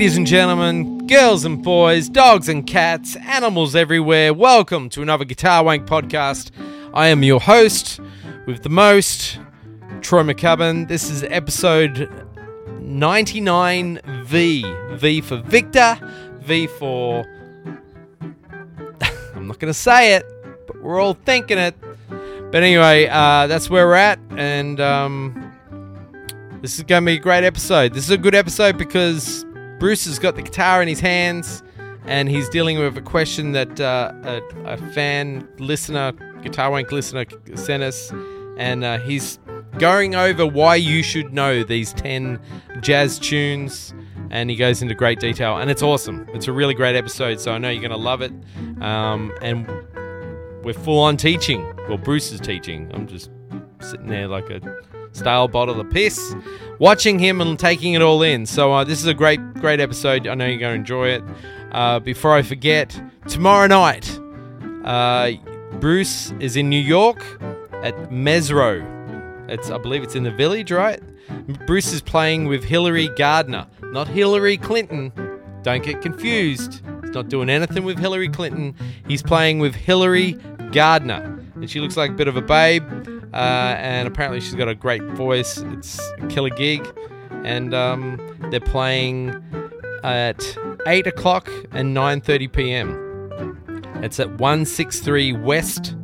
Ladies and gentlemen, girls and boys, dogs and cats, animals everywhere, welcome to another Guitar Wank podcast. I am your host with the most, Troy McCubbin. This is episode 99V. V for Victor, V for... I'm not going to say it, but we're all thinking it. But anyway, that's where we're at, and this is going to be a great episode. This is a good episode because Bruce has got the guitar in his hands and he's dealing with a question that a fan listener, Guitar Wank listener, sent us, and he's going over why you should know these 10 jazz tunes, and he goes into great detail, and it's awesome. It's a really great episode, so I know you're going to love it, and we're full on teaching. Well, Bruce is teaching. I'm just sitting there like a stale bottle of piss, watching him and taking it all in. So this is a great episode. I know you're going to enjoy it. Before I forget, tomorrow night, Bruce is in New York at Mezzrow. I believe it's in the Village, right? Bruce is playing with Hillary Gardner, not Hillary Clinton. Don't get confused. He's not doing anything with Hillary Clinton. He's playing with Hillary Gardner. And she looks like a bit of a babe. And apparently she's got a great voice. It's a killer gig. And they're playing at 8 o'clock and 9:30 p.m. It's at 163 West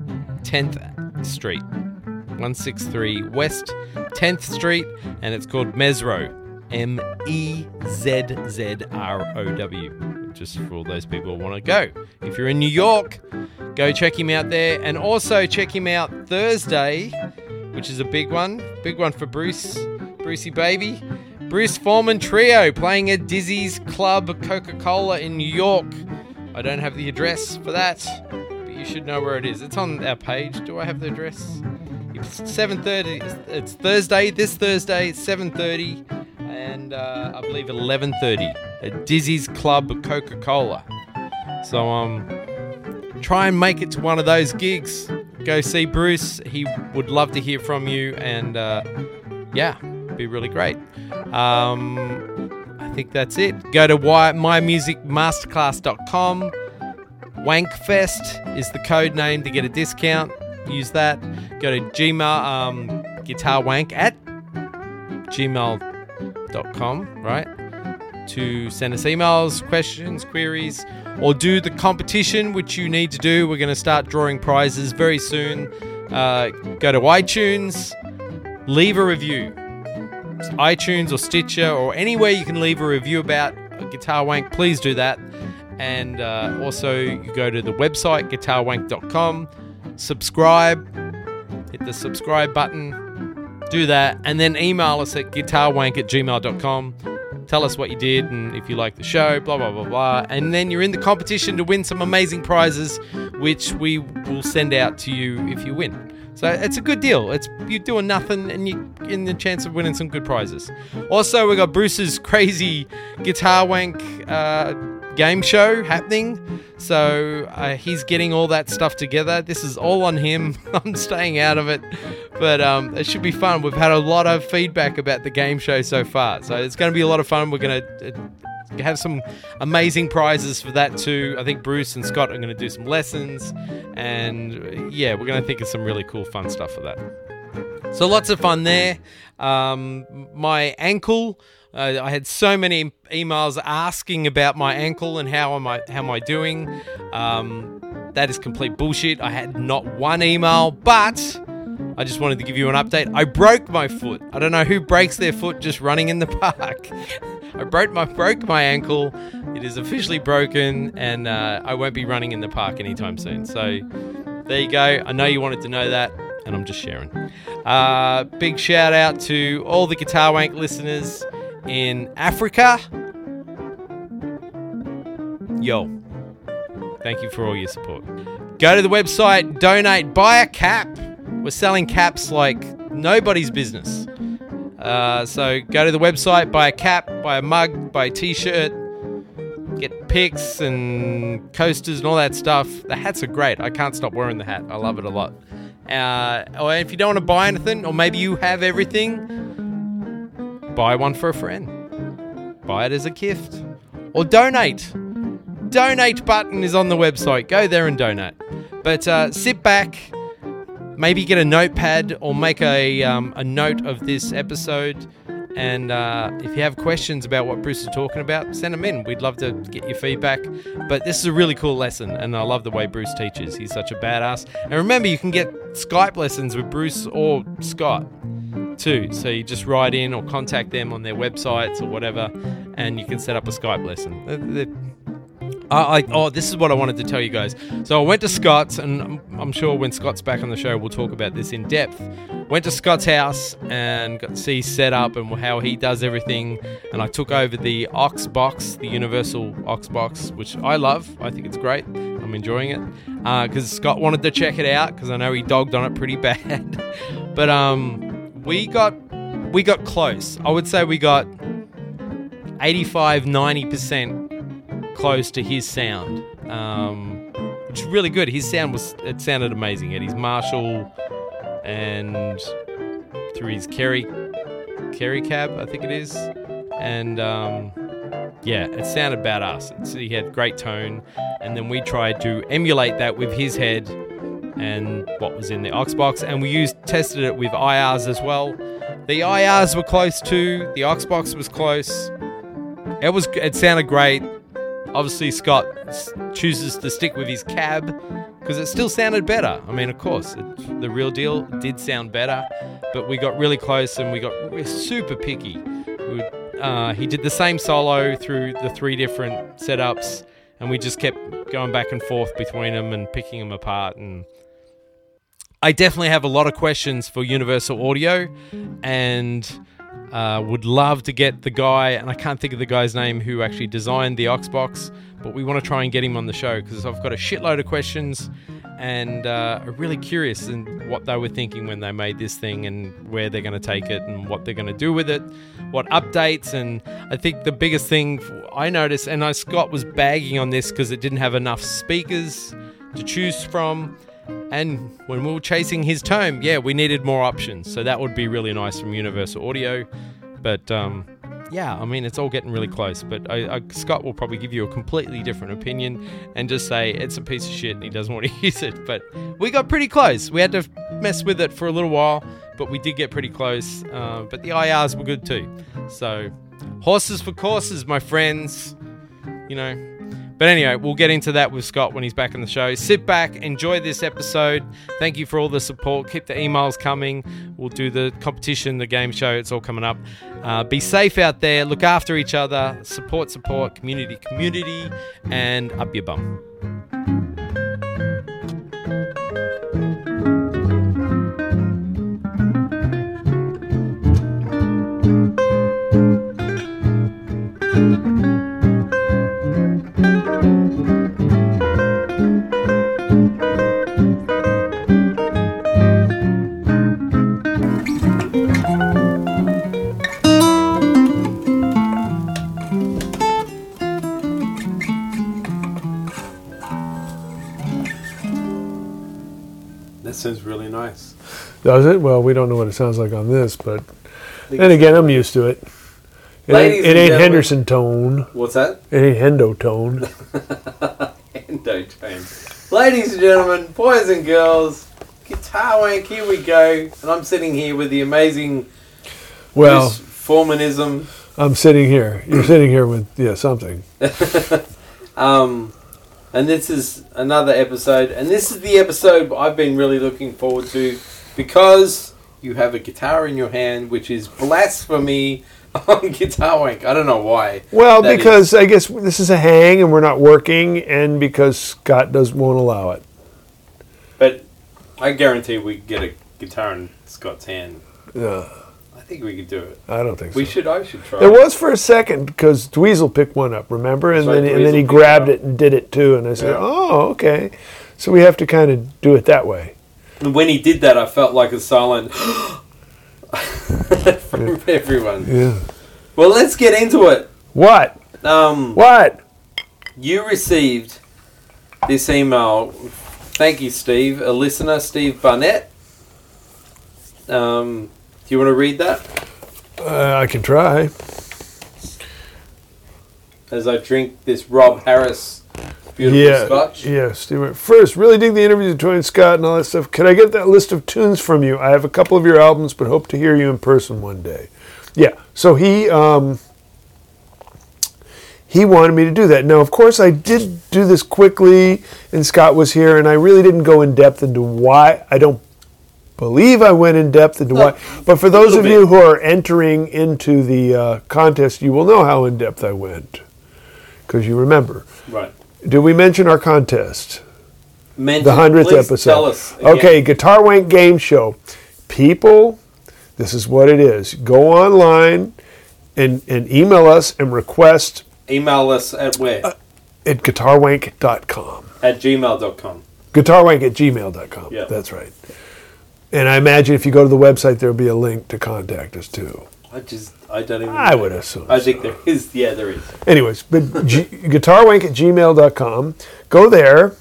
10th Street. 163 West 10th Street. And it's called Mezzrow. M-E-Z-Z-R-O-W. Just for all those people who want to go. If you're in New York, go check him out there, and also check him out Thursday, which is a big one for Bruce, Brucey baby. Bruce Forman Trio playing at Dizzy's Club Coca-Cola in New York. I don't have the address for that, but you should know where it is. It's on our page. Do I have the address? It's 7:30. It's Thursday. This Thursday, it's 7:30, and I believe 11:30 at Dizzy's Club Coca-Cola. So try and make it to one of those gigs. Go see Bruce. He would love to hear from you, and yeah, it'd be really great. I think that's it. Go to mymusicmasterclass.com. Wankfest is the code name to get a discount. Use that. Go to Gmail, GuitarWank at gmail.com, right? To send us emails, questions, queries, or do the competition, which you need to do. We're going to start drawing prizes very soon. Go to iTunes, leave a review. It's iTunes or Stitcher or anywhere you can leave a review about Guitar Wank, please do that. And also, you go to the website, GuitarWank.com, subscribe, hit the subscribe button, do that, and then email us at GuitarWank@gmail.com. Tell us what you did and if you like the show, blah, blah, blah, blah. And then you're in the competition to win some amazing prizes, which we will send out to you if you win. So it's a good deal. It's you're doing nothing and you're in the chance of winning some good prizes. Also, we got Bruce's crazy Guitar Wank game show happening. So he's getting all that stuff together. This is all on him. I'm staying out of it. But it should be fun. We've had a lot of feedback about the game show so far. So it's going to be a lot of fun. We're going to have some amazing prizes for that too. I think Bruce and Scott are going to do some lessons. And yeah, we're going to think of some really cool fun stuff for that. So lots of fun there. My ankle... I had so many emails asking about my ankle and how am I doing. That is complete bullshit. I had not one email, but I just wanted to give you an update. I broke my foot. I don't know who breaks their foot just running in the park. I broke my ankle. It is officially broken, and I won't be running in the park anytime soon. So there you go. I know you wanted to know that, and I'm just sharing. Big shout out to all the Guitar Wank listeners in Africa. Yo, thank you for all your support. Go to the website, donate, buy a cap. We're selling caps like nobody's business. So go to the website, buy a cap, buy a mug, buy a t-shirt, get pics and coasters and all that stuff. The hats are great. I can't stop wearing the hat. I love it a lot. Or if you don't want to buy anything, or maybe you have everything, buy one for a friend. Buy it as a gift. or donate. Donate button is on the website. Go there and donate. But sit back, maybe get a notepad or make a note of this episode. And if you have questions about what Bruce is talking about, send them in. We'd love to get your feedback. But this is a really cool lesson, and I love the way Bruce teaches. He's such a badass. And remember, you can get Skype lessons with Bruce or Scott too. So you just write in or contact them on their websites or whatever, and you can set up a Skype lesson. This is what I wanted to tell you guys. So I went to Scott's, and I'm sure when Scott's back on the show, we'll talk about this in depth. Went to Scott's house and got to see set up and how he does everything. And I took over the OX Box, the Universal OX Box, which I love. I think it's great. I'm enjoying it because Scott wanted to check it out because I know he dogged on it pretty bad. But we got close. I would say we got 85-90%. Close to his sound, which is really good. His sound sounded amazing. At his Marshall and through his Kerry cab, I think it is, and it sounded badass. He had great tone, and then we tried to emulate that with his head and what was in the OX Box, and we tested it with IRs as well. The IRs were close too. The OX Box was close. It sounded great. Obviously, Scott chooses to stick with his cab because it still sounded better. I mean, of course, the real deal did sound better, but we got really close and we're super picky. He did the same solo through the three different setups, and we just kept going back and forth between them and picking them apart. And I definitely have a lot of questions for Universal Audio, and would love to get the guy, and I can't think of the guy's name who actually designed the OX Box, but we want to try and get him on the show because I've got a shitload of questions and are really curious in what they were thinking when they made this thing and where they're going to take it and what they're going to do with it, what updates. And I think the biggest thing I noticed, and Scott was bagging on this because it didn't have enough speakers to choose from. And when we were chasing his tone, we needed more options. So that would be really nice from Universal Audio. But I mean, it's all getting really close. But Scott will probably give you a completely different opinion and just say it's a piece of shit and he doesn't want to use it. But we got pretty close. We had to mess with it for a little while, but we did get pretty close. But the IRs were good too. So horses for courses, my friends, you know. But anyway, we'll get into that with Scott when he's back on the show. Sit back, enjoy this episode. Thank you for all the support. Keep the emails coming. We'll do the competition, the game show. It's all coming up. Be safe out there. Look after each other. Support. Community. And up your bum. Sounds really nice. Does it? Well, we don't know what it sounds like on this, but then again, I'm used to it. It ain't Henderson tone. What's that? It ain't Hendo tone. Hendo tone. Ladies and gentlemen, boys and girls, Guitar Wank, here we go. And I'm sitting here with the amazing Bruce Formanism. I'm sitting here. You're sitting here with, something. And this is another episode, and this is the episode I've been really looking forward to because you have a guitar in your hand, which is blasphemy on Guitar Wank. I don't know why. Well, because I guess this is a hang and we're not working, and because Scott won't allow it. But I guarantee we can get a guitar in Scott's hand. Yeah. I think we could do it. I don't think so. I should try. There was for a second, because Dweezil picked one up, remember? And then he grabbed it and did it too. And I said, oh, okay. So we have to kind of do it that way. And when he did that, I felt like a silent from everyone. Yeah. Well, let's get into it. What? What? You received this email. Thank you, Steve. A listener, Steve Barnett. Do you want to read that? I can try. as I drink this Rob Harris beautiful scotch. Yeah, Steve. First, really dig the interviews with Troy and Scott and all that stuff. Can I get that list of tunes from you? I have a couple of your albums, but hope to hear you in person one day. Yeah, so he wanted me to do that. Now, of course, I did do this quickly, and Scott was here, and I really didn't go in depth into why. I don't believe I went in depth into why. But for those of you who are entering into the contest, you will know how in depth I went, because you remember. Right. Did we mention our contest? The 100th episode. Tell us again. Okay, Guitar Wank Game Show. People, this is what it is. Go online and email us and request. Email us at where? At GuitarWank.com. At gmail.com. GuitarWank at gmail.com. Yeah. That's right. And I imagine if you go to the website, there'll be a link to contact us, too. I don't even know. I would assume. I think there is. Yeah, there is. Anyways, but GuitarWank at gmail.com. Go there,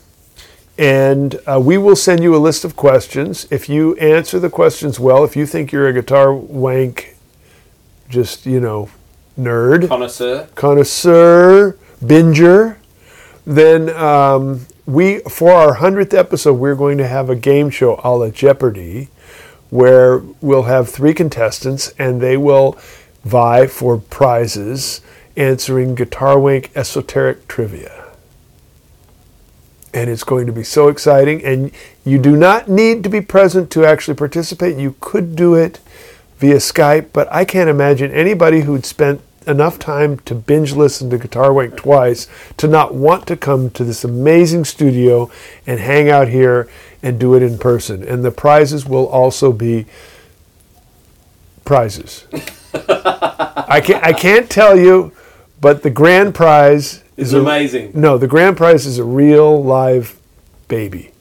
and we will send you a list of questions. If you answer the questions well, if you think you're a guitar wank, just, you know, nerd. Connoisseur. Binger. Then we, for our 100th episode, we're going to have a game show a la Jeopardy, where we'll have three contestants, and they will vie for prizes answering Guitar Wank esoteric trivia. And it's going to be so exciting, and you do not need to be present to actually participate. You could do it via Skype, but I can't imagine anybody who'd spent enough time to binge listen to Guitar Wank twice to not want to come to this amazing studio and hang out here and do it in person. And the prizes will also be prizes. I can't tell you, but the grand prize is amazing. The grand prize is a real live baby.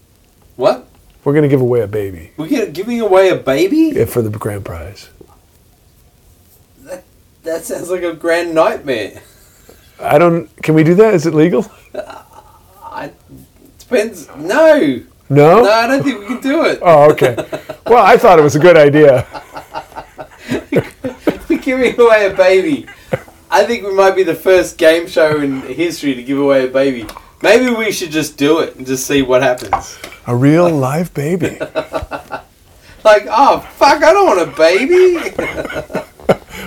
What? We're going to give away a baby. We're giving away a baby? Yeah, for the grand prize. That sounds like a grand nightmare. Can we do that? Is it legal? It depends. No, I don't think we can do it. Oh, okay. Well, I thought it was a good idea. We're giving away a baby. I think we might be the first game show in history to give away a baby. Maybe we should just do it and just see what happens. A real live baby. Like, oh, fuck, I don't want a baby.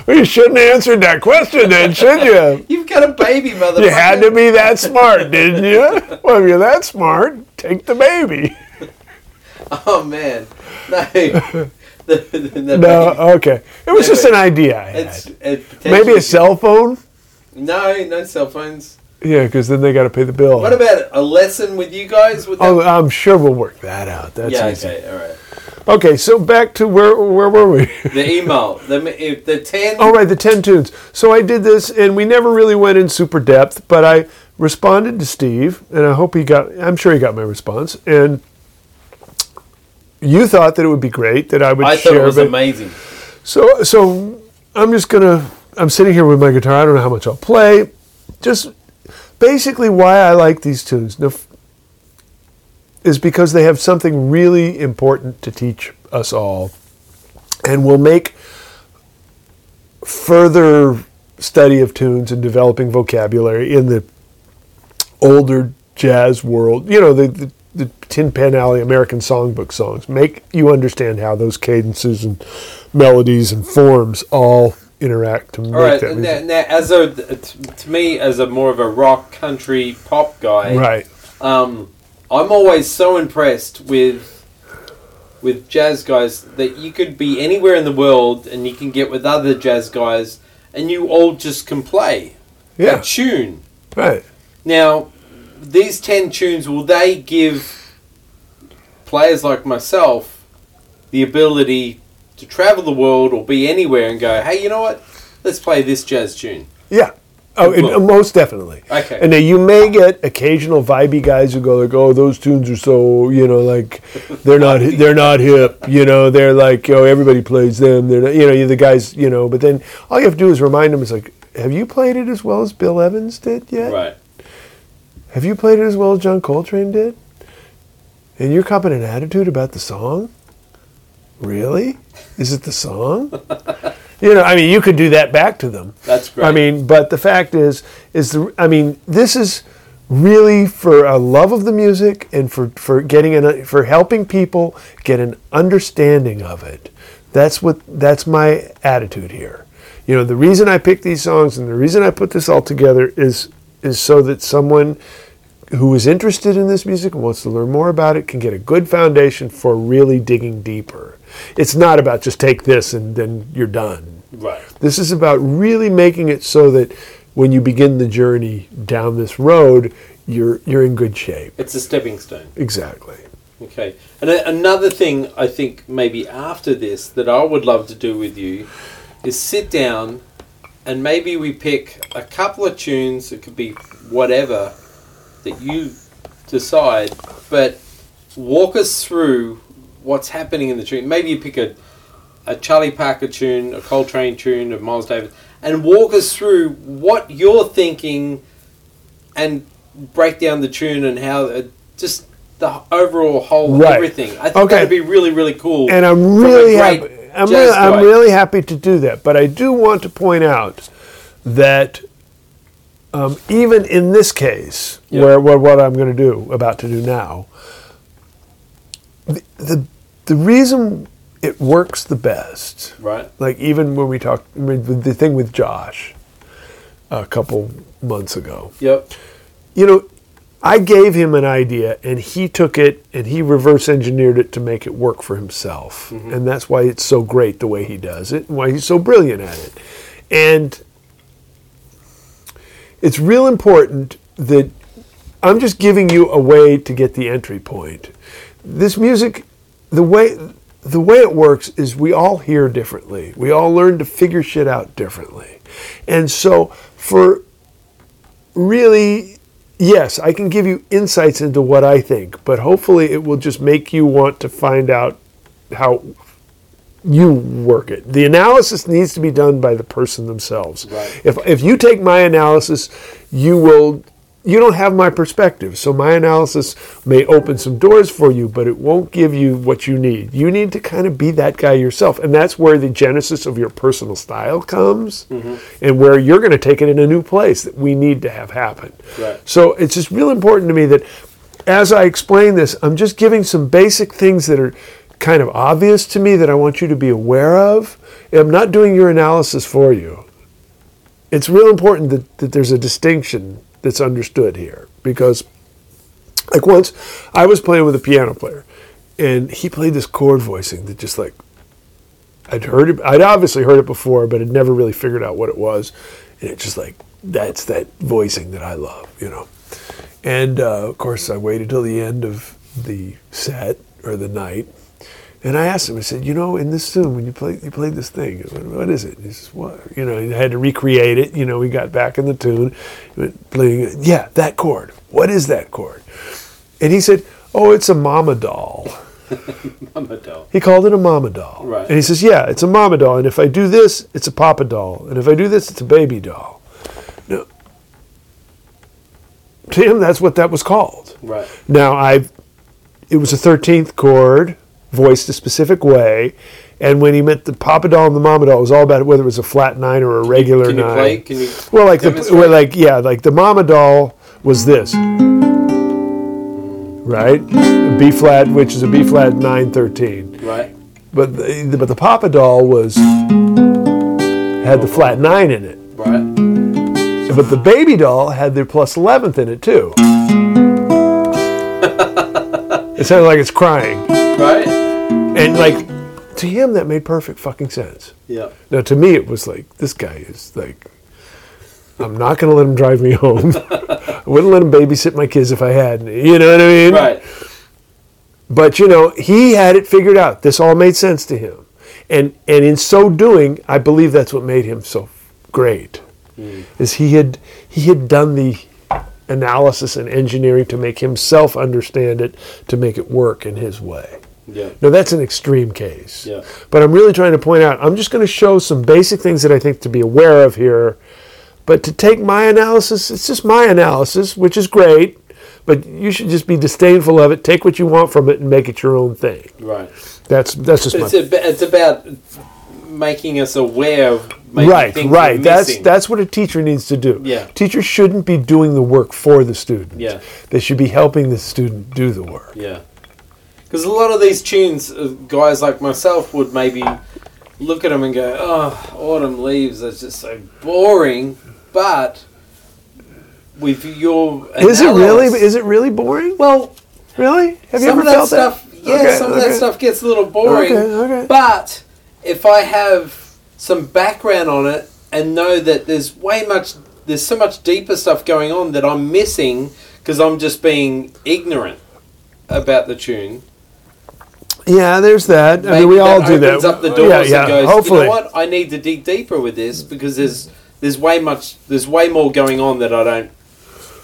Well, you shouldn't have answered that question then, should you? You've got a baby, motherfucker. You had to be that smart, didn't you? Well, if you're that smart, take the baby. Oh, man. No. No, baby. Okay. It was just an idea I had. Maybe a cell phone? No cell phones. Yeah, because then they got to pay the bill. What about a lesson with you guys? I'm sure we'll work that out. That's easy. Okay, all right. Okay, so back to where were we? The email, the 10. Oh, right, the 10 tunes. So I did this, and we never really went in super depth, but I responded to Steve, and I'm sure he got my response, and you thought that it would be great that I would share. I thought it was amazing. So I'm sitting here with my guitar. I don't know how much I'll play. Just basically why I like these tunes. Now, is because they have something really important to teach us all, and will make further study of tunes and developing vocabulary in the older jazz world, you know, the Tin Pan Alley American Songbook songs, make you understand how those cadences and melodies and forms all interact to make that music. Now, to me, as a more of a rock, country, pop guy, right? I'm always so impressed with jazz guys that you could be anywhere in the world and you can get with other jazz guys and you all just can play a tune. Right. Now, these 10 tunes, will they give players like myself the ability to travel the world or be anywhere and go, hey, you know what? Let's play this jazz tune. Yeah. Oh, most definitely. Okay. And then you may get occasional vibey guys who go like, "Oh, those tunes are so, you know, like they're not hip, you know. They're like, oh, everybody plays them. They're not, you know, you're the guys, you know." But then all you have to do is remind them. It's like, have you played it as well as Bill Evans did yet? Right. Have you played it as well as John Coltrane did? And you're copping an attitude about the song. Really? Is it the song? You know, I mean, you could do that back to them. That's great. I mean, but the fact is this is really for a love of the music and for helping people get an understanding of it. That's my attitude here. You know, the reason I picked these songs and the reason I put this all together is so that someone who is interested in this music and wants to learn more about it can get a good foundation for really digging deeper. It's not about just take this and then you're done. Right. This is about really making it so that when you begin the journey down this road, you're in good shape. It's a stepping stone. Exactly. Okay. And another thing I think maybe after this that I would love to do with you is sit down and maybe we pick a couple of tunes. It could be whatever that you decide, but walk us through what's happening in the tune. Maybe you pick a Charlie Parker tune, a Coltrane tune, a Miles Davis, and walk us through what you're thinking and break down the tune and how just the overall whole right. Everything. I think that would be really, really cool. And I'm really happy. I'm really happy to do that, but I do want to point out that even in this case, yeah. where what I'm going to do, about to do now, the reason it works the best, right? Like even when we talked, I mean, the thing with Josh a couple months ago. Yep. You know, I gave him an idea, and he took it and he reverse engineered it to make it work for himself, mm-hmm. and that's why it's so great the way he does it, and why he's so brilliant at it, and. It's real important that I'm just giving you a way to get the entry point. This music, the way it works is we all hear differently. We all learn to figure shit out differently. And so for really, yes, I can give you insights into what I think, but hopefully it will just make you want to find out how you work it. The analysis needs to be done by the person themselves. Right. If you take my analysis, you don't have my perspective. So my analysis may open some doors for you, but it won't give you what you need. You need to kind of be that guy yourself. And that's where the genesis of your personal style comes, mm-hmm. and where you're going to take it in a new place that we need to have happen. Right. So it's just real important to me that as I explain this, I'm just giving some basic things that are kind of obvious to me that I want you to be aware of. I'm not doing your analysis for you. It's real important that there's a distinction that's understood here, because like once I was playing with a piano player and he played this chord voicing that just like I'd obviously heard it before but had never really figured out what it was, and it just like that's that voicing that I love, you know. And of course I waited till the end of the set or the night. And I asked him, I said, you know, in this tune, when you played this thing, I went, what is it? And he says, what? You know, he had to recreate it. You know, we got back in the tune, playing it. Yeah, that chord. What is that chord? And he said, oh, it's a mama doll. Mama doll. He called it a mama doll. Right. And he says, yeah, it's a mama doll. And if I do this, it's a papa doll. And if I do this, it's a baby doll. Now, to him, that's what that was called. Right. Now, it was a 13th chord, voiced a specific way, and when he meant the Papa Doll and the Mama Doll, it was all about whether it was a flat nine or a regular nine. Play? Can you like the Mama Doll was this, right? B flat, which is a B flat 9/13. Right. But the Papa Doll had the flat nine in it. Right. But the Baby Doll had the plus 11th in it too. It sounded like it's crying. Right. And like, to him, that made perfect fucking sense. Yeah. Now, to me, it was like, this guy is like, I'm not going to let him drive me home. I wouldn't let him babysit my kids if I had any. You know what I mean? Right. But, you know, he had it figured out. This all made sense to him. And in so doing, I believe that's what made him so great. Mm. Is he had done the analysis and engineering to make himself understand it, to make it work in his way. Yeah. Now that's an extreme case. Yeah. But I'm really trying to point out, I'm just going to show some basic things that I think to be aware of here. But to take my analysis, it's just my analysis, which is great, but you should just be disdainful of it, take what you want from it and make it your own thing. Right. That's just my... It's about making us aware of things we're missing. That's what a teacher needs to do. Yeah. Teachers shouldn't be doing the work for the student. Yeah. They should be helping the student do the work. Yeah. Because a lot of these tunes, guys like myself would maybe look at them and go, oh, Autumn Leaves is just so boring, but with your analysis, is it really boring? Well, really? Have you ever felt that? Some of that stuff gets a little boring. Okay. But if I have some background on it and know that there's so much deeper stuff going on that I'm missing because I'm just being ignorant about the tune. Yeah, there's that. I mean, we all do that. Opens up the doors and goes, hopefully, you know what? I need to dig deeper with this because there's way more going on that I don't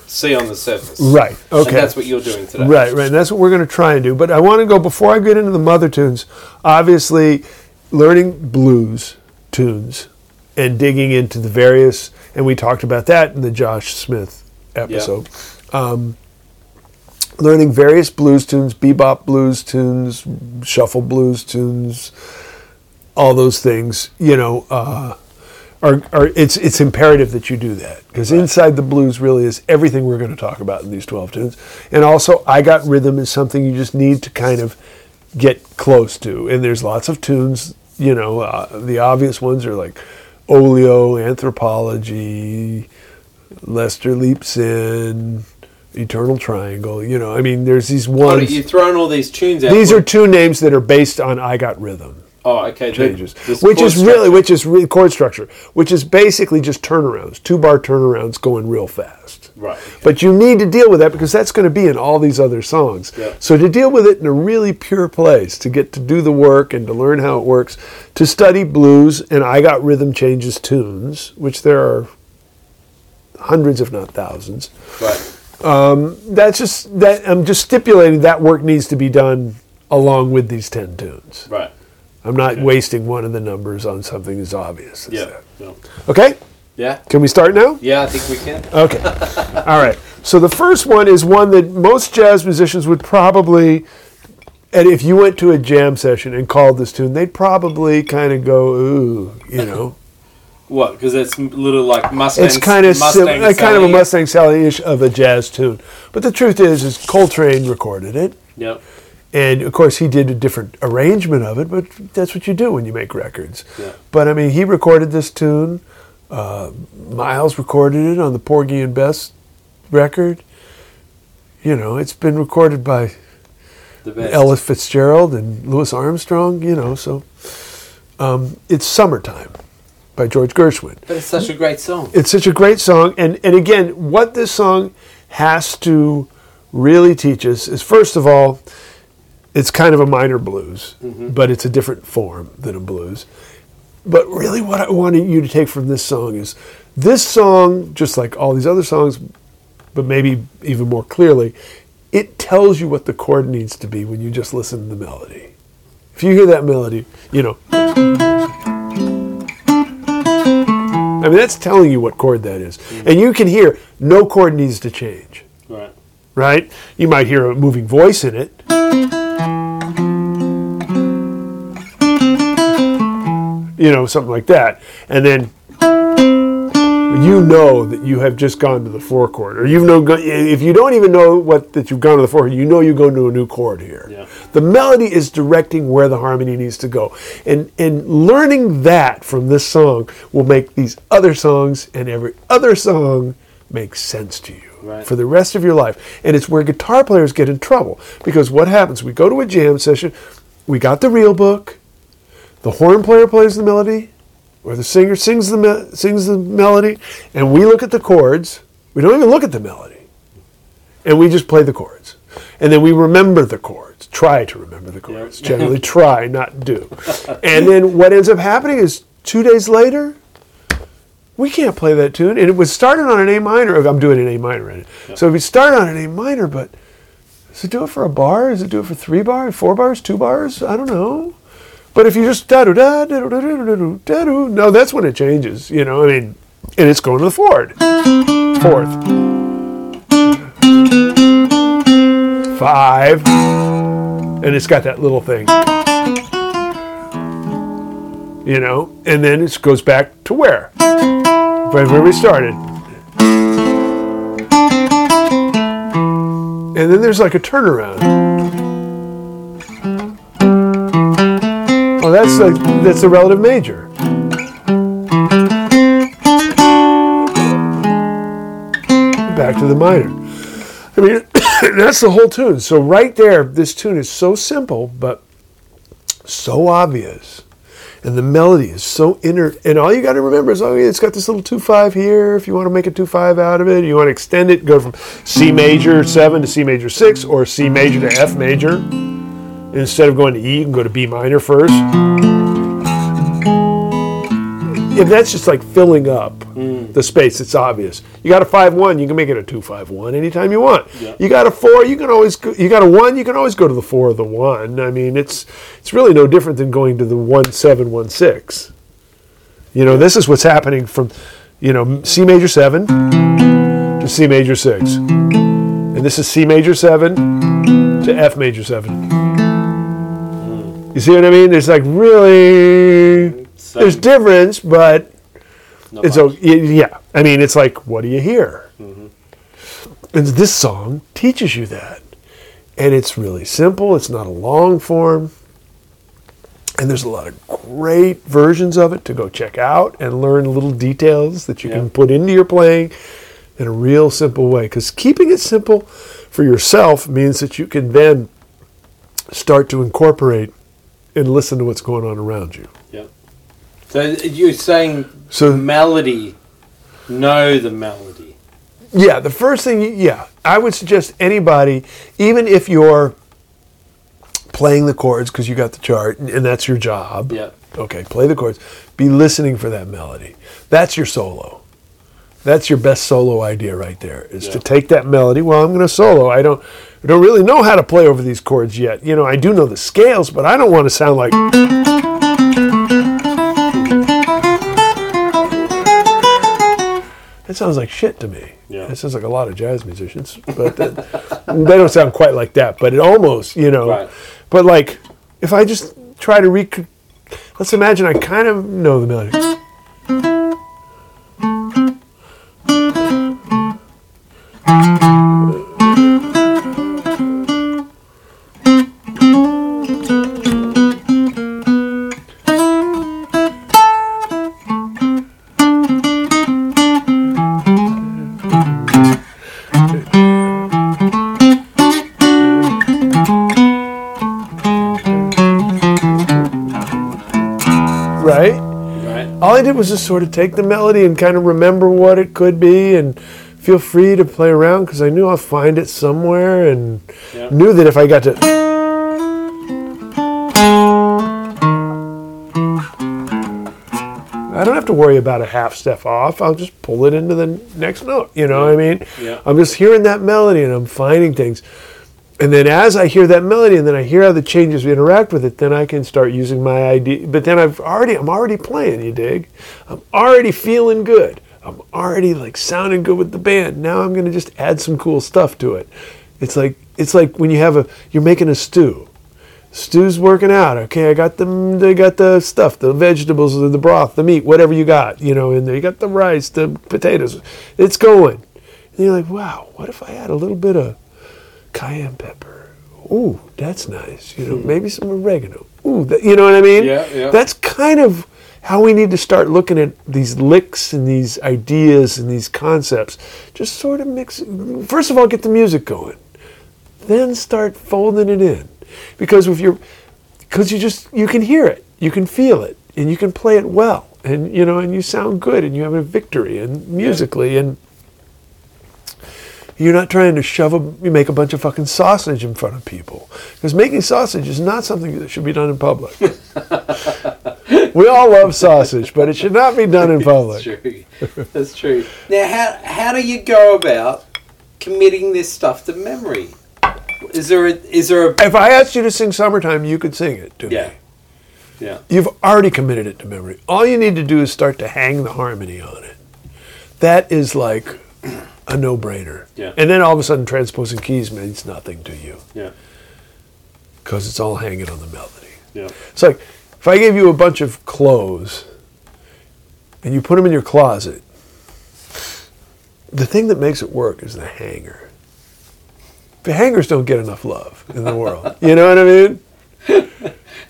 see on the surface. Right. Okay. And that's what you're doing today. Right. And that's what we're going to try and do. But I want to go, before I get into the mother tunes, obviously learning blues tunes and digging into the various, and we talked about that in the Josh Smith episode. Yeah. Learning various blues tunes, bebop blues tunes, shuffle blues tunes, all those things, it's imperative that you do that, because inside the blues really is everything we're going to talk about in these 12 tunes. And also, I Got Rhythm is something you just need to kind of get close to. And there's lots of tunes, the obvious ones are like Olio, Anthropology, Lester Leaps In, Eternal Triangle, there's these ones. Oh, you're throwing all these tunes out. These are two names that are based on I Got Rhythm. Oh, okay. Changes. Which is chord structure, which is basically just turnarounds, 2-bar turnarounds going real fast. Right. Okay. But you need to deal with that because that's going to be in all these other songs. Yeah. So to deal with it in a really pure place, to get to do the work and to learn how it works, to study blues and I Got Rhythm changes tunes, which there are hundreds if not thousands. Right. I'm just stipulating that work needs to be done along with these 10 tunes. Right. I'm not wasting one of the numbers on something as obvious as that. Yeah. Okay? Yeah. Can we start now? Yeah, I think we can. Okay. All right. So the first one is one that most jazz musicians would probably, and if you went to a jam session and called this tune, they'd probably kind of go, ooh, What? Because it's a little like Mustang. It's kind of a Mustang Sally-ish of a jazz tune. But the truth is Coltrane recorded it. Yep. And of course he did a different arrangement of it, but that's what you do when you make records. Yep. But I mean, he recorded this tune. Miles recorded it on the Porgy and Bess record. It's been recorded by Ella Fitzgerald and Louis Armstrong. It's Summertime by George Gershwin. But it's such a great song. It's such a great song. And again, what this song has to really teach us is, first of all, it's kind of a minor blues, but it's a different form than a blues. But really what I wanted you to take from this song is, this song, just like all these other songs, but maybe even more clearly, it tells you what the chord needs to be when you just listen to the melody. If you hear that melody, I mean, that's telling you what chord that is. Mm-hmm. And you can hear no chord needs to change. Right. Right? You might hear a moving voice in it. Something like that. And then that you have just gone to the four chord. Or if you don't even know that you've gone to the four chord, you're going to a new chord here. Yeah. The melody is directing where the harmony needs to go. And learning that from this song will make these other songs and every other song make sense to you for the rest of your life. And it's where guitar players get in trouble. Because what happens? We go to a jam session, we got the reel book, the horn player plays the melody, or the singer sings the melody, and we look at the chords. We don't even look at the melody. And we just play the chords. And then we remember the chords. Try to remember the chords. Yeah. Generally try, not do. And then what ends up happening is 2 days later, we can't play that tune. And it was started on an A minor. I'm doing an A minor in it. Yeah. So if we start on an A minor, but does it do it for a bar? Does it do it for 3 bars, 4 bars, 2 bars? I don't know. But if you just da-do-da-da-do-da-do-da-do-da-do, no, that's when it changes, and it's going to the fourth, 5, and it's got that little thing. you know, and then it goes back to where we started. And then there's like a turnaround. Oh, that's a relative major. Back to the minor. I mean, that's the whole tune. So right there, this tune is so simple, but so obvious. And the melody is so inner. And all you got to remember is, oh, it's got this little 2-5 here. If you want to make a 2-5 out of it, you want to extend it, go from C major 7 to C major 6, or C major to F major. And instead of going to E, you can go to B minor first. And that's just like filling up the space. It's obvious. You got a 5-1, you can make it a 2-5-1 anytime you want. Yeah. You got a 4, you can always go, you got a 1, you can always go to the 4 or the 1. I mean, it's really no different than going to the 1-7-1-6. You know, this is what's happening from, you know, C major 7 to C major 6. And this is C major 7 to F major 7. You see what I mean? There's like really... There's difference, but it's yeah. I mean, it's like, what do you hear? Mm-hmm. And this song teaches you that, and it's really simple. It's not a long form, and there's a lot of great versions of it to go check out and learn little details that you can put into your playing in a real simple way. Because keeping it simple for yourself means that you can then start to incorporate and listen to what's going on around you. Yeah. So you're saying melody, know the melody. Yeah, the first thing, I would suggest anybody, even if you're playing the chords because you got the chart and that's your job. Yeah. Okay, play the chords. Be listening for that melody. That's your solo. That's your best solo idea right there, is to take that melody. Well, I'm going to solo. I don't really know how to play over these chords yet. You know, I do know the scales, but I don't want to sound like... It sounds like shit to me. Yeah. It sounds like a lot of jazz musicians, but they don't sound quite like that. But it almost, you know. Right. But like, if I just try to let's imagine I kind of know the melody. Was just sort of take the melody and kind of remember what it could be and feel free to play around, because I knew I'll find it somewhere, and knew that if I got to I don't have to worry about a half step off. I'll just pull it into the next note, you know what I mean? Yeah. I'm just hearing that melody and I'm finding things, and then as I hear that melody and then I hear how the changes interact with it, then I can start using my idea. But then I'm already playing, you dig? I'm already feeling good. I'm already like sounding good with the band. Now I'm going to just add some cool stuff to it. It's like when you have you're making a stew. Stew's working out. Okay, I got the stuff, the vegetables, the broth, the meat, whatever you got, you know, in there. You got the rice, the potatoes. It's going. And you're like, "Wow, what if I add a little bit of cayenne pepper? Ooh, that's nice. You know, maybe some oregano. Ooh, you know what I mean?" Yeah, yeah. That's kind of how we need to start looking at these licks and these ideas and these concepts. Just sort of mix. First of all, get the music going. Then start folding it in, because you can hear it, you can feel it, and you can play it well, and you know, and you sound good, and you have a victory, and musically, and. You're not trying to make a bunch of fucking sausage in front of people. Because making sausage is not something that should be done in public. We all love sausage, but it should not be done in public. That's true. That's true. Now, how do you go about committing this stuff to memory? Is there a... If I asked you to sing Summertime, you could sing it to me. Yeah. You've already committed it to memory. All you need to do is start to hang the harmony on it. That is like... a no-brainer. Yeah. And then all of a sudden transposing keys means nothing to you. Yeah. Because it's all hanging on the melody. Yeah. It's like, If I gave you a bunch of clothes and you put them in your closet, the thing that makes it work is the hanger. The hangers don't get enough love in the world. You know what I mean?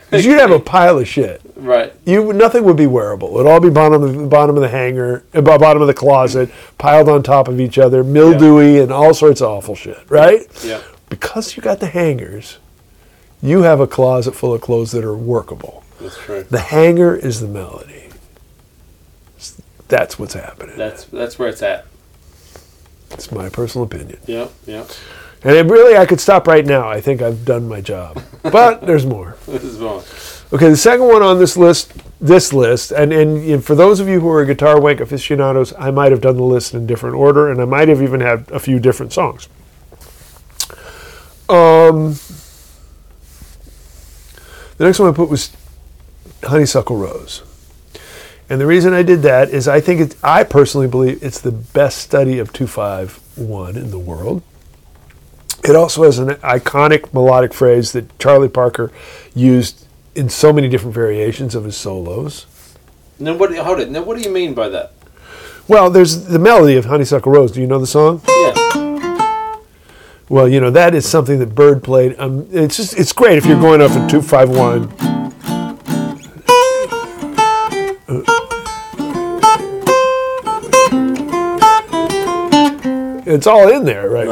Because you'd have a pile of shit. Right. Nothing would be wearable. It'd all be bottom of the hanger, bottom of the closet, piled on top of each other, mildewy, and all sorts of awful shit. Right? Yeah. Because you got the hangers, you have a closet full of clothes that are workable. That's true. The hanger is the melody. That's what's happening. That's where it's at. It's my personal opinion. Yeah, yeah. And I could stop right now. I think I've done my job. But there's more. There's more. Okay, the second one on this list, and for those of you who are Guitar Wank aficionados, I might have done the list in different order, and I might have even had a few different songs. The next one I put was Honeysuckle Rose. And the reason I did that is I personally believe it's the best study of 251 in the world. It also has an iconic melodic phrase that Charlie Parker used in so many different variations of his solos. Now, what do you mean by that? Well, there's the melody of Honeysuckle Rose. Do you know the song? Yeah. Well, you know, that is something that Bird played. It's great if you're going up in 251. It's all in there, right?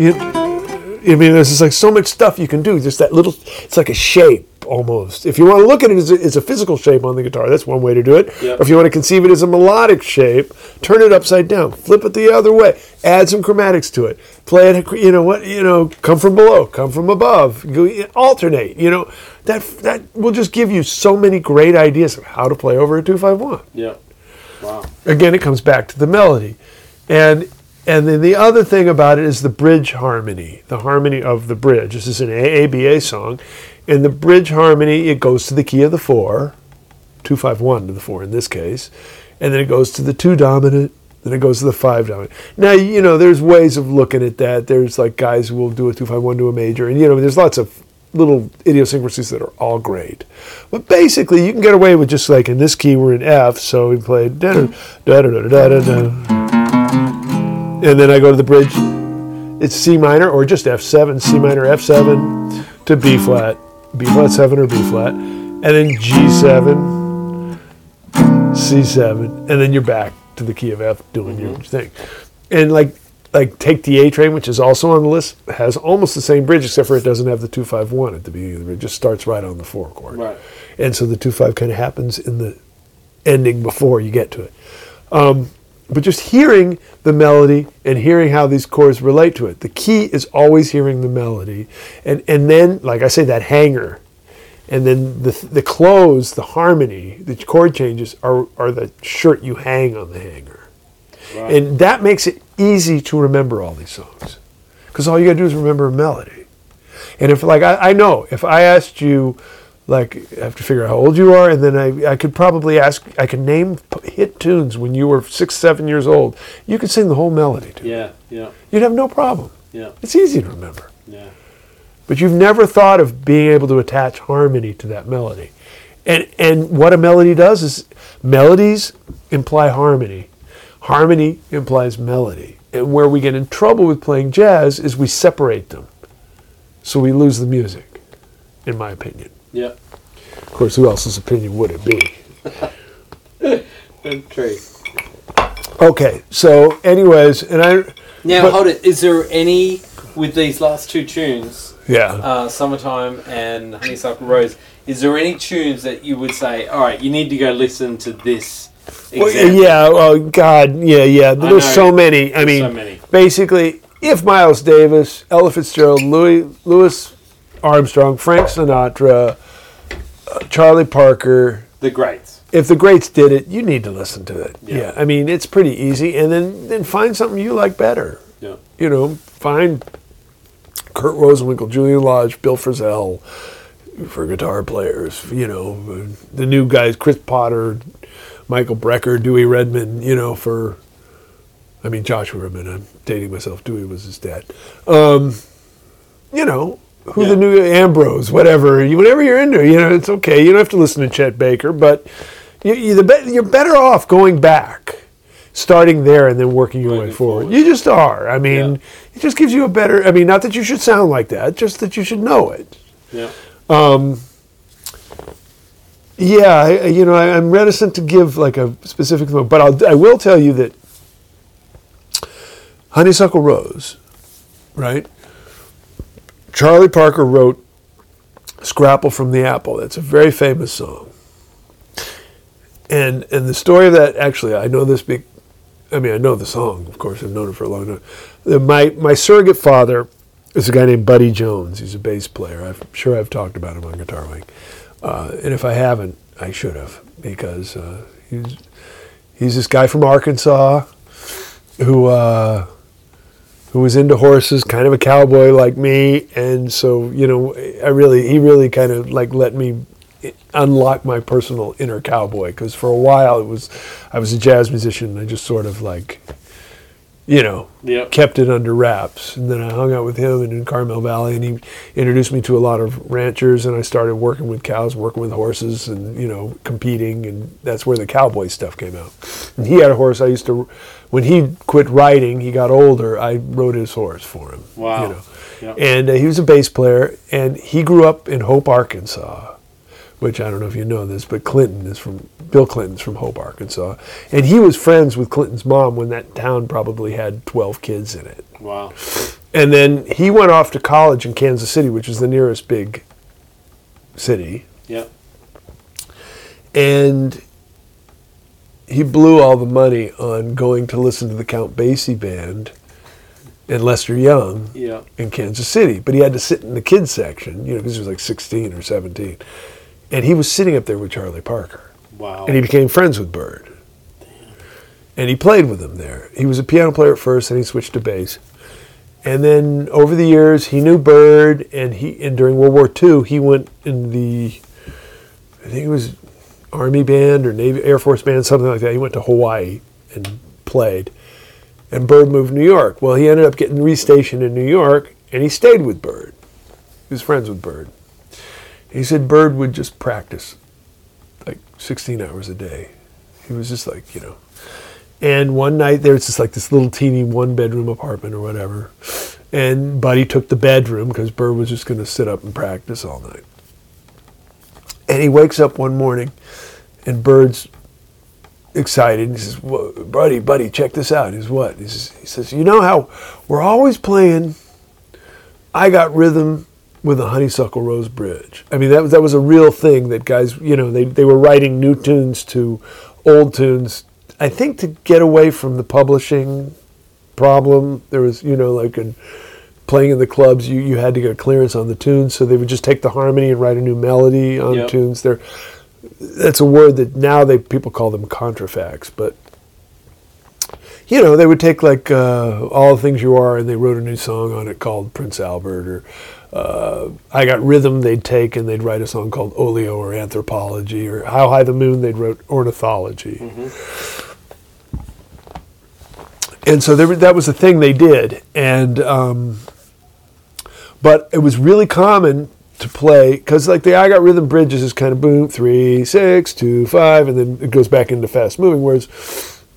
I mean, there's just like so much stuff you can do. Just that little, it's like a shape almost. If you want to look at it as a physical shape on the guitar, that's one way to do it. Yep. Or if you want to conceive it as a melodic shape, turn it upside down, flip it the other way, add some chromatics to it, play it. You know what? You know, come from below, come from above, alternate. You know, that will just give you so many great ideas of how to play over a 251. Yeah. Wow. Again, it comes back to the melody, And then the other thing about it is the bridge harmony, the harmony of the bridge. This is an AABA song. And the bridge harmony, it goes to the key of the 4, 251 to the 4 in this case, and then it goes to the 2 dominant, then it goes to the 5 dominant. Now, you know, there's ways of looking at that. There's like guys who will do a 251 to a major, and, you know, there's lots of little idiosyncrasies that are all great. But basically, you can get away with just like in this key, we're in F, so we play da-da-da-da-da-da-da. And then I go to the bridge, it's C minor or just F7, C minor, F7 to B flat 7 or B flat, and then G7, C7, and then you're back to the key of F doing your thing. And like Take the A Train, which is also on the list, has almost the same bridge except for it doesn't have the 251 at the beginning of the bridge. It just starts right on the 4 chord. Right. And so the 2-5 kind of happens in the ending before you get to it. But just hearing the melody and hearing how these chords relate to it. The key is always hearing the melody. And then, like I say, that hanger. And then the close, the harmony, the chord changes are the shirt you hang on the hanger. Wow. And that makes it easy to remember all these songs. Because all you got to do is remember a melody. And if, like, I know, if I asked you, like, I have to figure out how old you are, and then I could probably name hit tunes when you were 6, 7 years old. You could sing the whole melody to. Yeah, yeah. You'd have no problem. Yeah. It's easy to remember. Yeah. But you've never thought of being able to attach harmony to that melody. And what a melody does is melodies imply harmony. Harmony implies melody. And where we get in trouble with playing jazz is we separate them. So we lose the music, in my opinion. Yeah. Of course, who else's opinion would it be? Okay, so anyways, hold it. Is there any, with these last two tunes, Summertime and Honeysuckle Rose, is there any tunes that you would say, all right, you need to go listen to this? Exactly? There's so many. I mean, so many. Basically, if Miles Davis, Ella Fitzgerald, Louis Armstrong, Frank Sinatra, Charlie Parker. The greats. If the greats did it, you need to listen to it. Yeah. I mean, it's pretty easy. And then find something you like better. Yeah. You know, find Kurt Rosenwinkel, Julian Lage, Bill Frisell for guitar players. You know, the new guys, Chris Potter, Michael Brecker, Dewey Redman, you know, for I mean, Josh Redman, I'm dating myself. Dewey was his dad. You know, who the new Ambrose, whatever you're into, you know, it's okay. You don't have to listen to Chet Baker, but you're better off going back, starting there, and then working your way forward. You just are. I mean, it just gives you a better, I mean, not that you should sound like that, just that you should know it. Yeah. I'm reticent to give like a specific, but I will tell you that Honeysuckle Rose, right? Charlie Parker wrote Scrapple from the Apple. That's a very famous song. And the story of that, actually, I know the song, of course. I've known it for a long time. My surrogate father is a guy named Buddy Jones. He's a bass player. I'm sure I've talked about him on Guitar Wank. And if I haven't, I should have, because he's this guy from Arkansas who was into horses, kind of a cowboy like me, and so, you know, he really kind of like let me unlock my personal inner cowboy, because for a while I was a jazz musician, and I just sort of like, you know, kept it under wraps. And then I hung out with him in Carmel Valley, and he introduced me to a lot of ranchers, and I started working with cows, working with horses, and, you know, competing, and that's where the cowboy stuff came out. And he had a horse. When he quit riding, he got older, I rode his horse for him. Wow. You know? Yep. And he was a bass player, and he grew up in Hope, Arkansas, which I don't know if you know this, but Bill Clinton's from Hope, Arkansas. And he was friends with Clinton's mom when that town probably had 12 kids in it. Wow. And then he went off to college in Kansas City, which is the nearest big city. Yeah. And he blew all the money on going to listen to the Count Basie Band and Lester Young in Kansas City. But he had to sit in the kids section, you know, because he was like 16 or 17. And he was sitting up there with Charlie Parker. Wow. And he became friends with Bird. Damn. And he played with him there. He was a piano player at first, and he switched to bass. And then over the years, he knew Bird, and during World War II, he went in the, I think it was Army Band or Navy Air Force Band, something like that. He went to Hawaii and played. And Bird moved to New York. Well, he ended up getting restationed in New York, and he stayed with Bird. He was friends with Bird. He said Bird would just practice like 16 hours a day. He was just like, you know. And one night there was just like this little teeny one-bedroom apartment or whatever. And Buddy took the bedroom because Bird was just going to sit up and practice all night. And he wakes up one morning and Bird's excited. He says, well, Buddy, check this out. He says, what? He says, you know how we're always playing I Got Rhythm with a Honeysuckle Rose bridge. I mean, that was a real thing that guys, you know, they were writing new tunes to old tunes, I think, to get away from the publishing problem. There was, you know, like in playing in the clubs, you had to get clearance on the tunes, so they would just take the harmony and write a new melody on tunes. That's a word that now people call them contrafacts, but, you know, they would take like All the Things You Are, and they wrote a new song on it called Prince Albert, or I Got Rhythm they'd take and they'd write a song called Olio or Anthropology, or How High the Moon they'd wrote Ornithology. Mm-hmm. And so that was a thing they did. And but it was really common to play, because like the I Got Rhythm bridges is kind of boom, 3, 6, 2, 5, and then it goes back into fast moving, whereas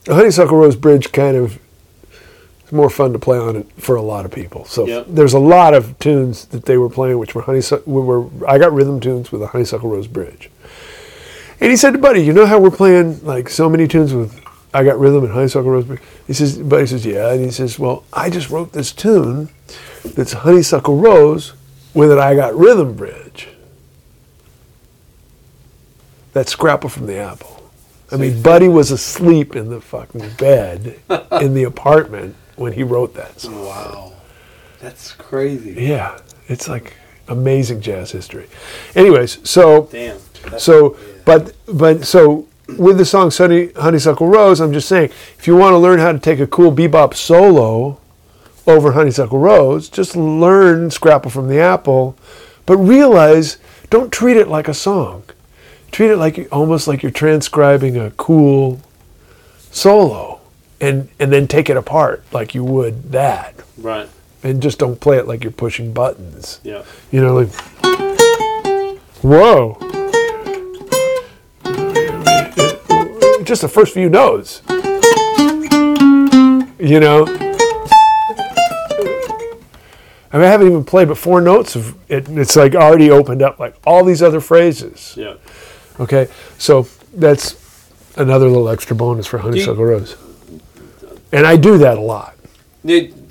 the Honeysuckle Rose bridge kind of more fun to play on it for a lot of people. So there's a lot of tunes that they were playing which were I Got Rhythm tunes with a Honeysuckle Rose bridge. And he said to Buddy, you know how we're playing like so many tunes with I Got Rhythm and Honeysuckle Rose bridge? Buddy says, yeah. And he says, well, I just wrote this tune that's Honeysuckle Rose with an I Got Rhythm bridge. That's Scrapple from the Apple. I mean, Buddy was asleep in the fucking bed in the apartment when he wrote that song. Wow. That's crazy. Yeah. It's like amazing jazz history. Anyways, so... Damn. So, but with the song Honeysuckle Rose, I'm just saying, if you want to learn how to take a cool bebop solo over Honeysuckle Rose, just learn Scrapple from the Apple, but realize, don't treat it like a song. Treat it like almost like you're transcribing a cool solo. and then take it apart like you would that. Right. And just don't play it like you're pushing buttons. Yeah. You know, like, whoa. Just the first few notes. You know? I mean, I haven't even played but four notes of it. It's like already opened up like all these other phrases. Yeah. Okay. So that's another little extra bonus for Honeysuckle Rose. And I do that a lot.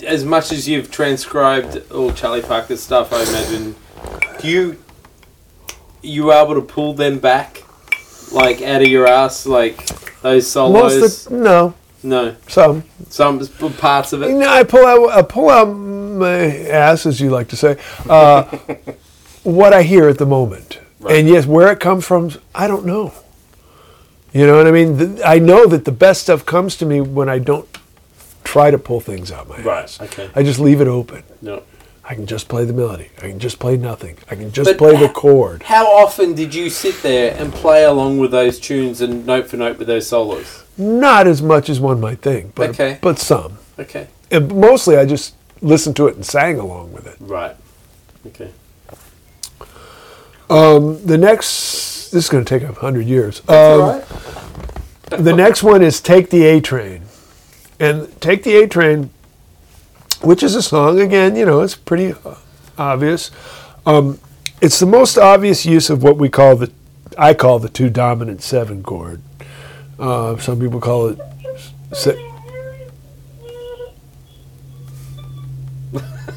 As much as you've transcribed all Charlie Parker stuff, I imagine, do you able to pull them back, like out of your ass, like those solos? No. Some parts of it. No, I pull out my ass, as you like to say, what I hear at the moment, right. And yes, where it comes from, I don't know. You know what I mean? I know that the best stuff comes to me when I don't try to pull things out my ass. Okay. I just leave it open. No. I can just play the melody. I can just play nothing. I can just play the chord. How often did you sit there and play along with those tunes and note for note with those solos? Not as much as one might think, but some. Okay. And mostly I just listened to it and sang along with it. Right. Okay. This is going to take 100 years. That's all right. The next one is Take the A Train. And Take the A Train, which is a song, again, you know, it's pretty obvious. It's the most obvious use of what I call the two dominant seven chord. Some people call it...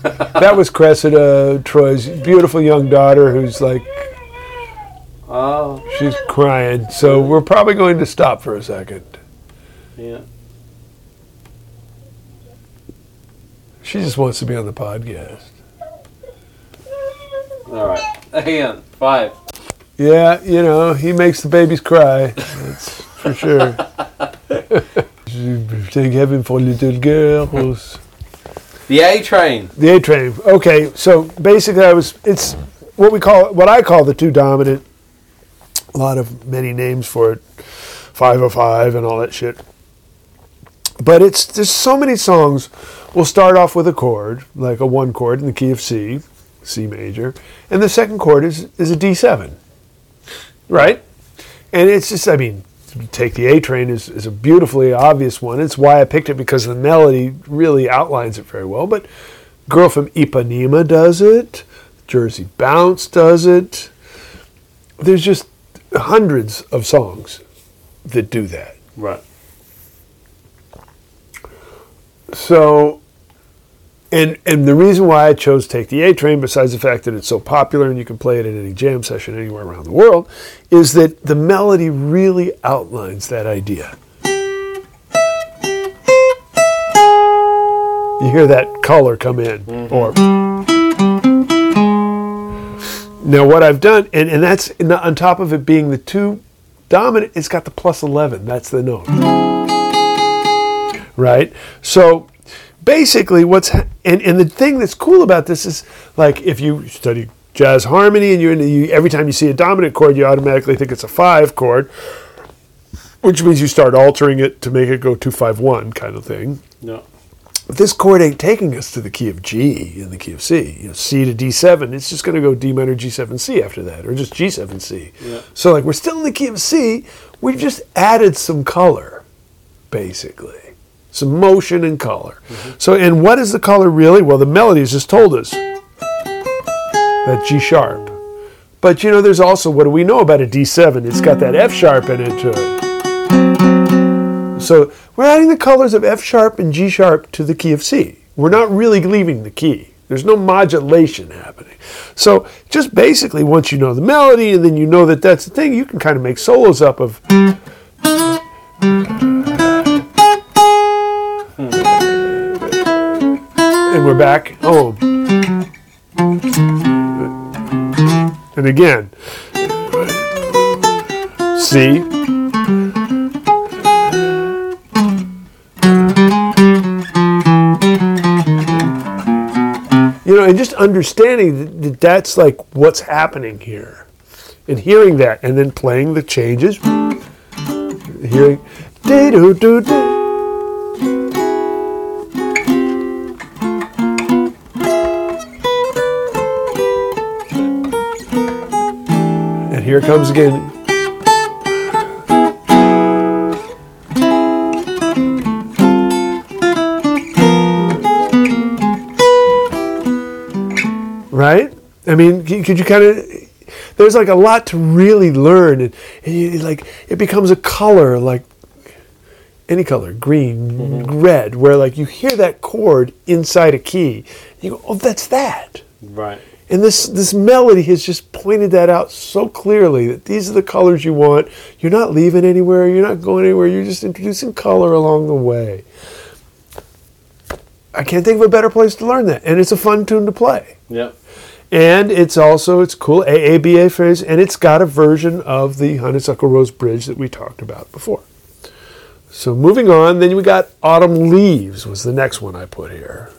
That was Cressida, Troy's beautiful young daughter, who's like... Oh. She's crying. So we're probably going to stop for a second. Yeah. She just wants to be on the podcast. All right. Hang on. 5. Yeah, you know, he makes the babies cry. That's for sure. Thank heaven for little girls. The A Train. Okay, so basically it's what I call the two dominant. A lot of many names for it. 505 and all that shit. But there's so many songs. We'll start off with a chord, like a one chord in the key of C, C major, and the second chord is a D7, right? And it's just, I mean, Take the A Train is a beautifully obvious one. It's why I picked it, because the melody really outlines it very well. But Girl from Ipanema does it. Jersey Bounce does it. There's just hundreds of songs that do that. Right. So, and the reason why I chose Take the A Train, besides the fact that it's so popular and you can play it in any jam session anywhere around the world, is that the melody really outlines that idea. You hear that color come in. Mm-hmm. Now what I've done, and that's on top of it being the two dominant, it's got the plus 11, that's the note. Right? So basically and the thing that's cool about this is, like, if you study jazz harmony and every time you see a dominant chord, you automatically think it's a 5 chord, which means you start altering it to make it go 2-5-1 kind of thing. No. But this chord ain't taking us to the key of G and the key of C. You know, C to D7, it's just going to go D minor G7 C after that, or just G7 C. Yeah. So, like, we're still in the key of C, we've just added some color, basically. Some motion and color. Mm-hmm. So, and what is the color really? Well, the melody has just told us that G sharp. But, you know, there's also, what do we know about a D7? It's got that F sharp in it to it. So we're adding the colors of F sharp and G sharp to the key of C. We're not really leaving the key. There's no modulation happening. So just basically, once you know the melody and then you know that that's the thing, you can kind of make solos up of... And we're back home. And again. C. You know, and just understanding that that's like what's happening here. And hearing that and then playing the changes. Hearing. And here it comes again. Right? I mean, could you kind of... There's like a lot to really learn. And you, like, it becomes a color, like any color, green, red, where like you hear that chord inside a key. You go, oh, that's that. Right. And this melody has just pointed that out so clearly that these are the colors you want. You're not leaving anywhere. You're not going anywhere. You're just introducing color along the way. I can't think of a better place to learn that. And it's a fun tune to play. Yep. And it's cool, AABA phrase, and it's got a version of the Honeysuckle Rose Bridge that we talked about before. So moving on, then we got Autumn Leaves was the next one I put here.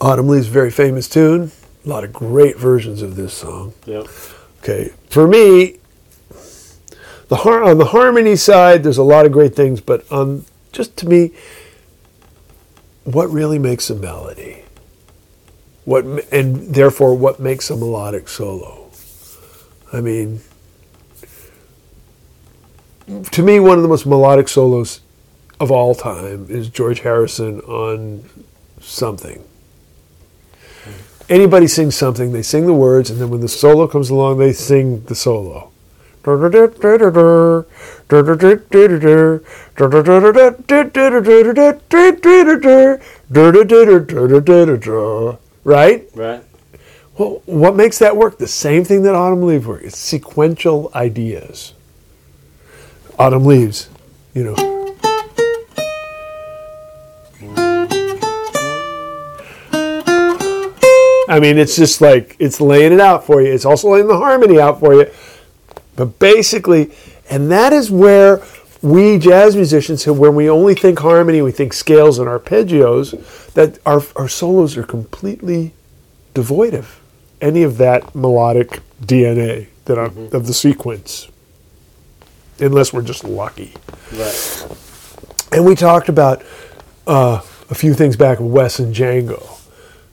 Autumn Leaves, very famous tune. A lot of great versions of this song. Yep. Okay, for me, on the harmony side, there's a lot of great things, but just to me, what really makes a melody? And therefore, what makes a melodic solo? I mean, to me, one of the most melodic solos of all time is George Harrison on something. Anybody sings something, they sing the words, and then when the solo comes along, they sing the solo. Right? Right. Well, what makes that work? The same thing that Autumn Leaves work. It's sequential ideas. Autumn Leaves, you know. I mean, it's just like, it's laying it out for you. It's also laying the harmony out for you. But basically, and that is where we jazz musicians, when we only think harmony, we think scales and arpeggios, that our solos are completely devoid of any of that melodic DNA that of the sequence, unless we're just lucky. Right. And we talked about a few things back with Wes and Django.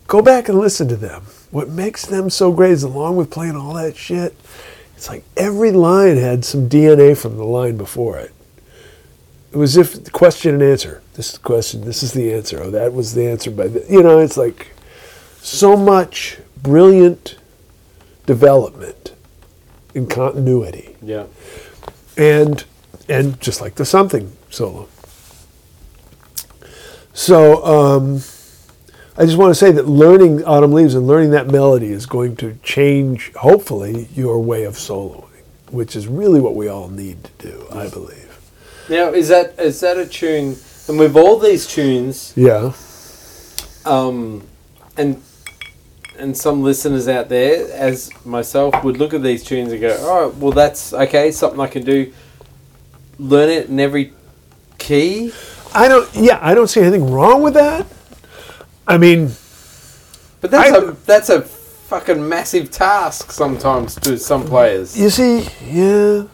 Go back and listen to them. What makes them so great is, along with playing all that shit, it's like every line had some DNA from the line before it. It was as if question and answer. This is the question. This is the answer. Oh, that was the answer. You know, it's like so much brilliant development and continuity. Yeah. And just like the something solo. So I just want to say that learning Autumn Leaves and learning that melody is going to change, hopefully, your way of soloing, which is really what we all need to do, I believe. Now, is that a tune? And with all these tunes, yeah. And some listeners out there, as myself, would look at these tunes and go, "Oh, well, that's okay. Something I can do. Learn it in every key." I don't see anything wrong with that. I mean, but that's a fucking massive task sometimes to some players. You see, yeah.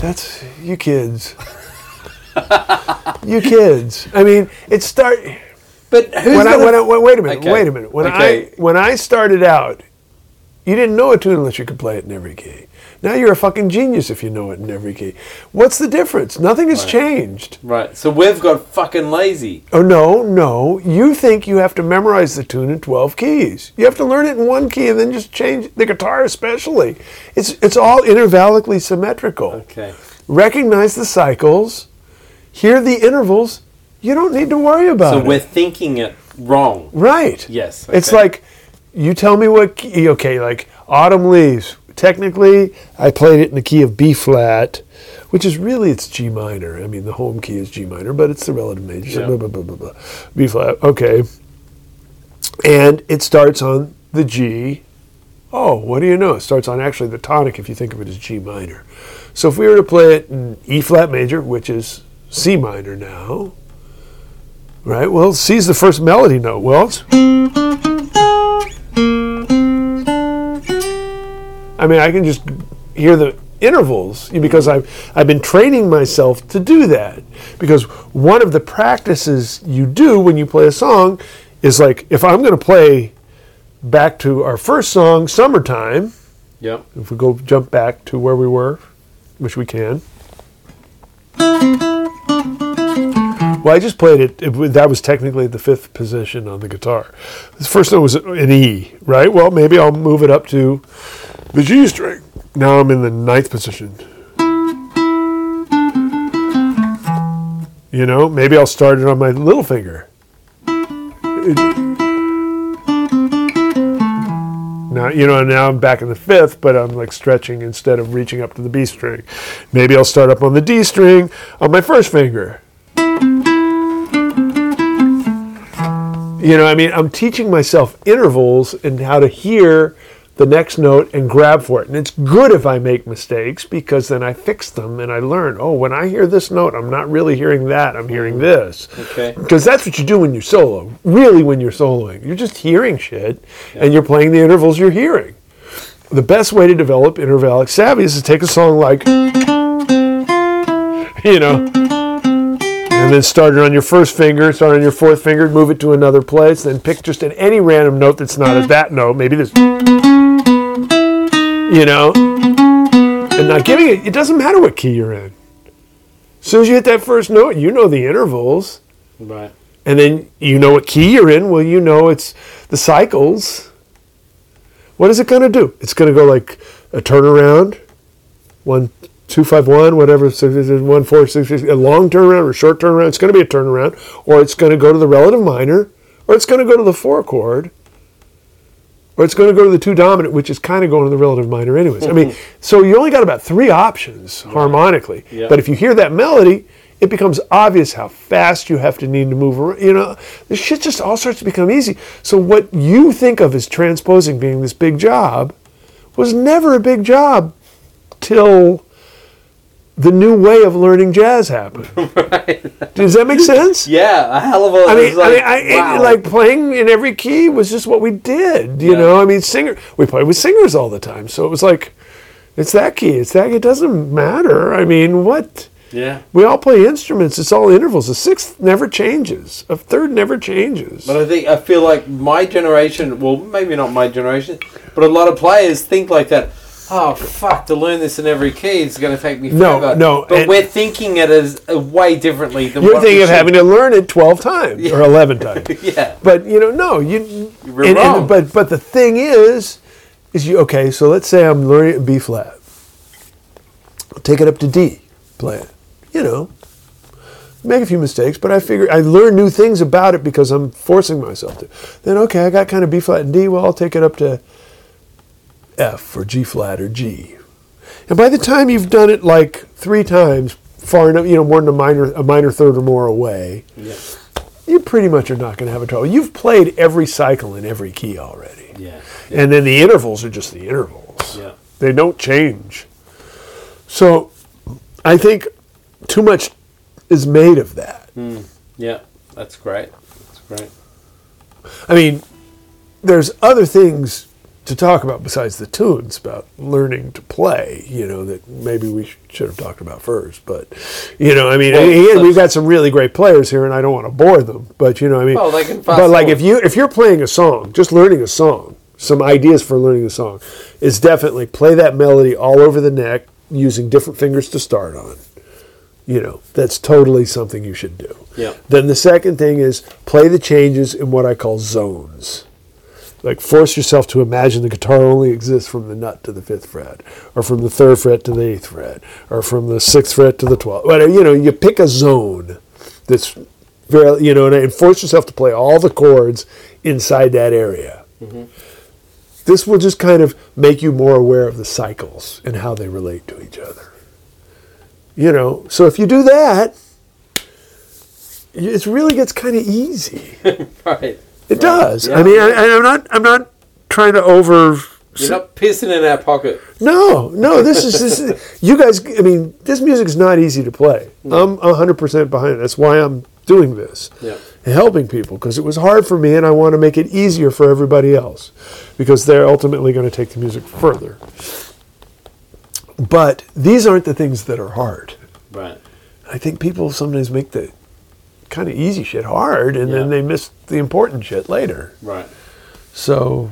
That's you kids. You kids. I mean, it start. But who's wait a minute. Okay. Wait a minute. When I started out, you didn't know a tune unless you could play it in every key. Now you're a fucking genius if you know it in every key. What's the difference? Nothing has changed. Right. So we've got fucking lazy. Oh no. You think you have to memorize the tune in 12 keys. You have to learn it in one key and then just change the guitar especially. It's all intervallically symmetrical. Okay. Recognize the cycles, hear the intervals, you don't need to worry about it. So we're thinking it wrong. Right. Yes. Okay. It's like you tell me what key, okay, like Autumn Leaves. Technically, I played it in the key of B flat, which is really it's G minor. I mean, the home key is G minor, but it's the relative major. Yeah. Blah, blah, blah, blah, blah. B flat, okay. And it starts on the G. Oh, what do you know? It starts on actually the tonic if you think of it as G minor. So if we were to play it in E flat major, which is C minor now, right? Well, C's the first melody note. Well, I mean, I can just hear the intervals because I've been training myself to do that. Because one of the practices you do when you play a song is like, if I'm going to play back to our first song, Summertime, Yep. If we go jump back to where we were, which we can. Well, I just played it. That was technically the fifth position on the guitar. The first note was an E, right? Well, maybe I'll move it up to the G string. Now I'm in the ninth position. You know, maybe I'll start it on my little finger. Now, you know, now I'm back in the fifth, but I'm like stretching instead of reaching up to the B string. Maybe I'll start up on the D string on my first finger. You know, I mean, I'm teaching myself intervals and how to hear the next note and grab for it. And it's good if I make mistakes, because then I fix them and I learn, oh, when I hear this note, I'm not really hearing that, I'm hearing this. Okay. Because that's what you do when you solo, really when you're soloing. You're just hearing shit, yeah, and you're playing the intervals you're hearing. The best way to develop intervallic savvy is to take a song like, you know, and then start it on your first finger, start on your fourth finger, move it to another place, then pick just at any random note that's not at that note, maybe this, you know, and not giving it, it doesn't matter what key you're in. As soon as you hit that first note, you know the intervals. Right. And then you know what key you're in, well, you know it's the cycles. What is it going to do? It's going to go like a turnaround, 1, 2, 5, 1, whatever, 6, 1, 4, 6, 6, a long turnaround or short turnaround. It's going to be a turnaround, or it's going to go to the relative minor, or it's going to go to the four chord, or it's going to go to the two dominant, which is kind of going to the relative minor anyways. I mean, so you only got about three options harmonically. Yeah. But if you hear that melody, it becomes obvious how fast you have to need to move around. You know, this shit just all starts to become easy. So what you think of as transposing being this big job was never a big job till the new way of learning jazz happened. Right. Does that make sense? Yeah, a hell of a... I mean, playing in every key was just what we did, you know? I mean, we played with singers all the time, so it was like, it's that key, it doesn't matter. I mean, what? Yeah. We all play instruments, it's all intervals. A sixth never changes. A third never changes. But I feel like my generation, well, maybe not my generation, but a lot of players think like that. Oh, fuck, to learn this in every key is going to take me forever. No. But we're thinking it is way differently than what we should. You're thinking of having to learn it 12 times or 11 times. Yeah. But, you know, no. You're wrong. But the thing is, okay, so let's say I'm learning B flat. Take it up to D, play it. You know, make a few mistakes, but I figure I learn new things about it because I'm forcing myself to. Then, okay, I got kind of B flat and D. Well, I'll take it up to F or G flat or G, and by the time you've done it like three times, far enough, you know, more than a minor third or more away, yeah, you pretty much are not going to have a trouble. You've played every cycle in every key already, yeah. And then the intervals are just the intervals. Yeah, they don't change. So, I think too much is made of that. Mm. Yeah, that's great. That's great. I mean, there's other things to talk about besides the tunes, about learning to play, you know, that maybe we should have talked about first. But, you know, I mean, we've got some really great players here, and I don't want to bore them. But, you know, I mean, if you're playing a song, just learning a song, some ideas for learning a song, is definitely play that melody all over the neck using different fingers to start on. You know, that's totally something you should do. Yeah. Then the second thing is play the changes in what I call zones. Like, force yourself to imagine the guitar only exists from the nut to the fifth fret, or from the third fret to the eighth fret, or from the sixth fret to the 12th. You know, you pick a zone that's very, you know, and force yourself to play all the chords inside that area. Mm-hmm. This will just kind of make you more aware of the cycles and how they relate to each other. You know, so if you do that, it really gets kind of easy. Right. It does. Yeah. I mean, I'm not trying to over... You're not pissing in our pocket. No, this is... You guys, I mean, this music's not easy to play. No. I'm 100% behind it. That's why I'm doing this. Yeah. And helping people, because it was hard for me, and I want to make it easier for everybody else, because they're ultimately going to take the music further. But these aren't the things that are hard. Right. I think people sometimes make the kind of easy shit hard, and then they miss the important shit later. Right. So,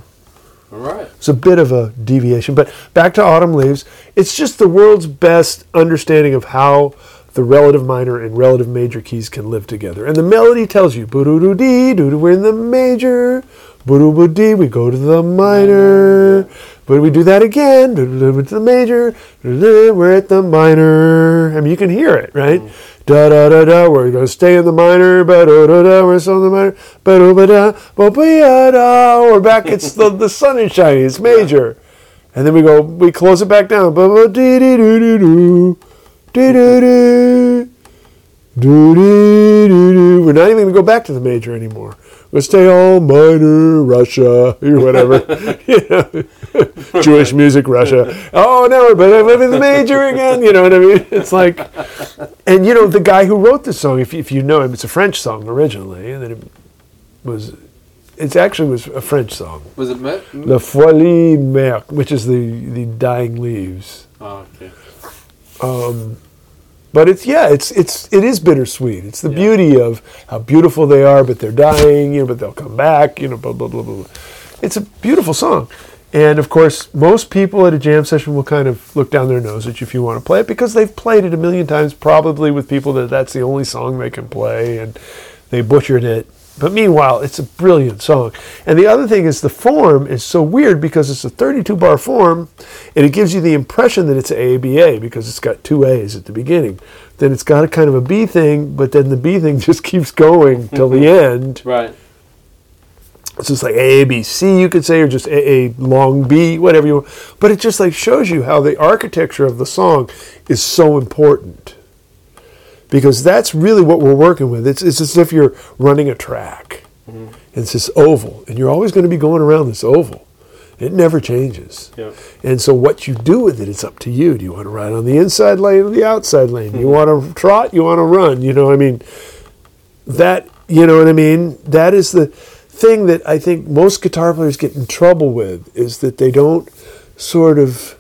All right. It's a bit of a deviation. But back to Autumn Leaves. It's just the world's best understanding of how the relative minor and relative major keys can live together. And the melody tells you, boo-doo-doo-dee, doo-doo, we're in the major, boo-doo-boo-dee, we go to the minor, but we do that again, doo-doo, we're to the major, doo-doo, we're at the minor. I mean, you can hear it, right? Da-da-da-da, we're going to stay in the minor, ba-do-da-da, we're still in the minor, ba-do-ba-da, ba-ba-da-da, we're back, it's the sun is shining, it's major. And then we go, we close it back down, ba-ba-dee-dee-doo-doo-doo. We're not even going to go back to the major anymore. We'll stay all minor, Russia, or whatever. You know, Jewish music, Russia. Oh, no, but I'm living the major again. You know what I mean? It's like, and you know, the guy who wrote this song, if you know him, it's a French song originally, and then it was a French song. Was it La Folie Morte, which is the dying leaves. Oh, okay. But it is bittersweet. It's the beauty of how beautiful they are, but they're dying, you know, but they'll come back, you know, blah, blah, blah, blah. It's a beautiful song. And of course, most people at a jam session will kind of look down their nose at you if you want to play it, because they've played it a million times, probably with people that's the only song they can play, and they butchered it. But meanwhile, it's a brilliant song. And the other thing is the form is so weird, because it's a 32-bar form, and it gives you the impression that it's ABA because it's got two A's at the beginning. Then it's got a kind of a B thing, but then the B thing just keeps going till the end. Right. It's just like AABC, you could say, or just AA long B, whatever you want. But it just like shows you how the architecture of the song is so important. Because that's really what we're working with. It's as if you're running a track. Mm-hmm. It's this oval, and you're always going to be going around this oval. It never changes. Yep. And so what you do with it, it's up to you. Do you want to ride on the inside lane or the outside lane? Mm-hmm. Do you want to trot? You want to run? You know what I mean? That, you know what I mean? That is the thing that I think most guitar players get in trouble with, is that they don't sort of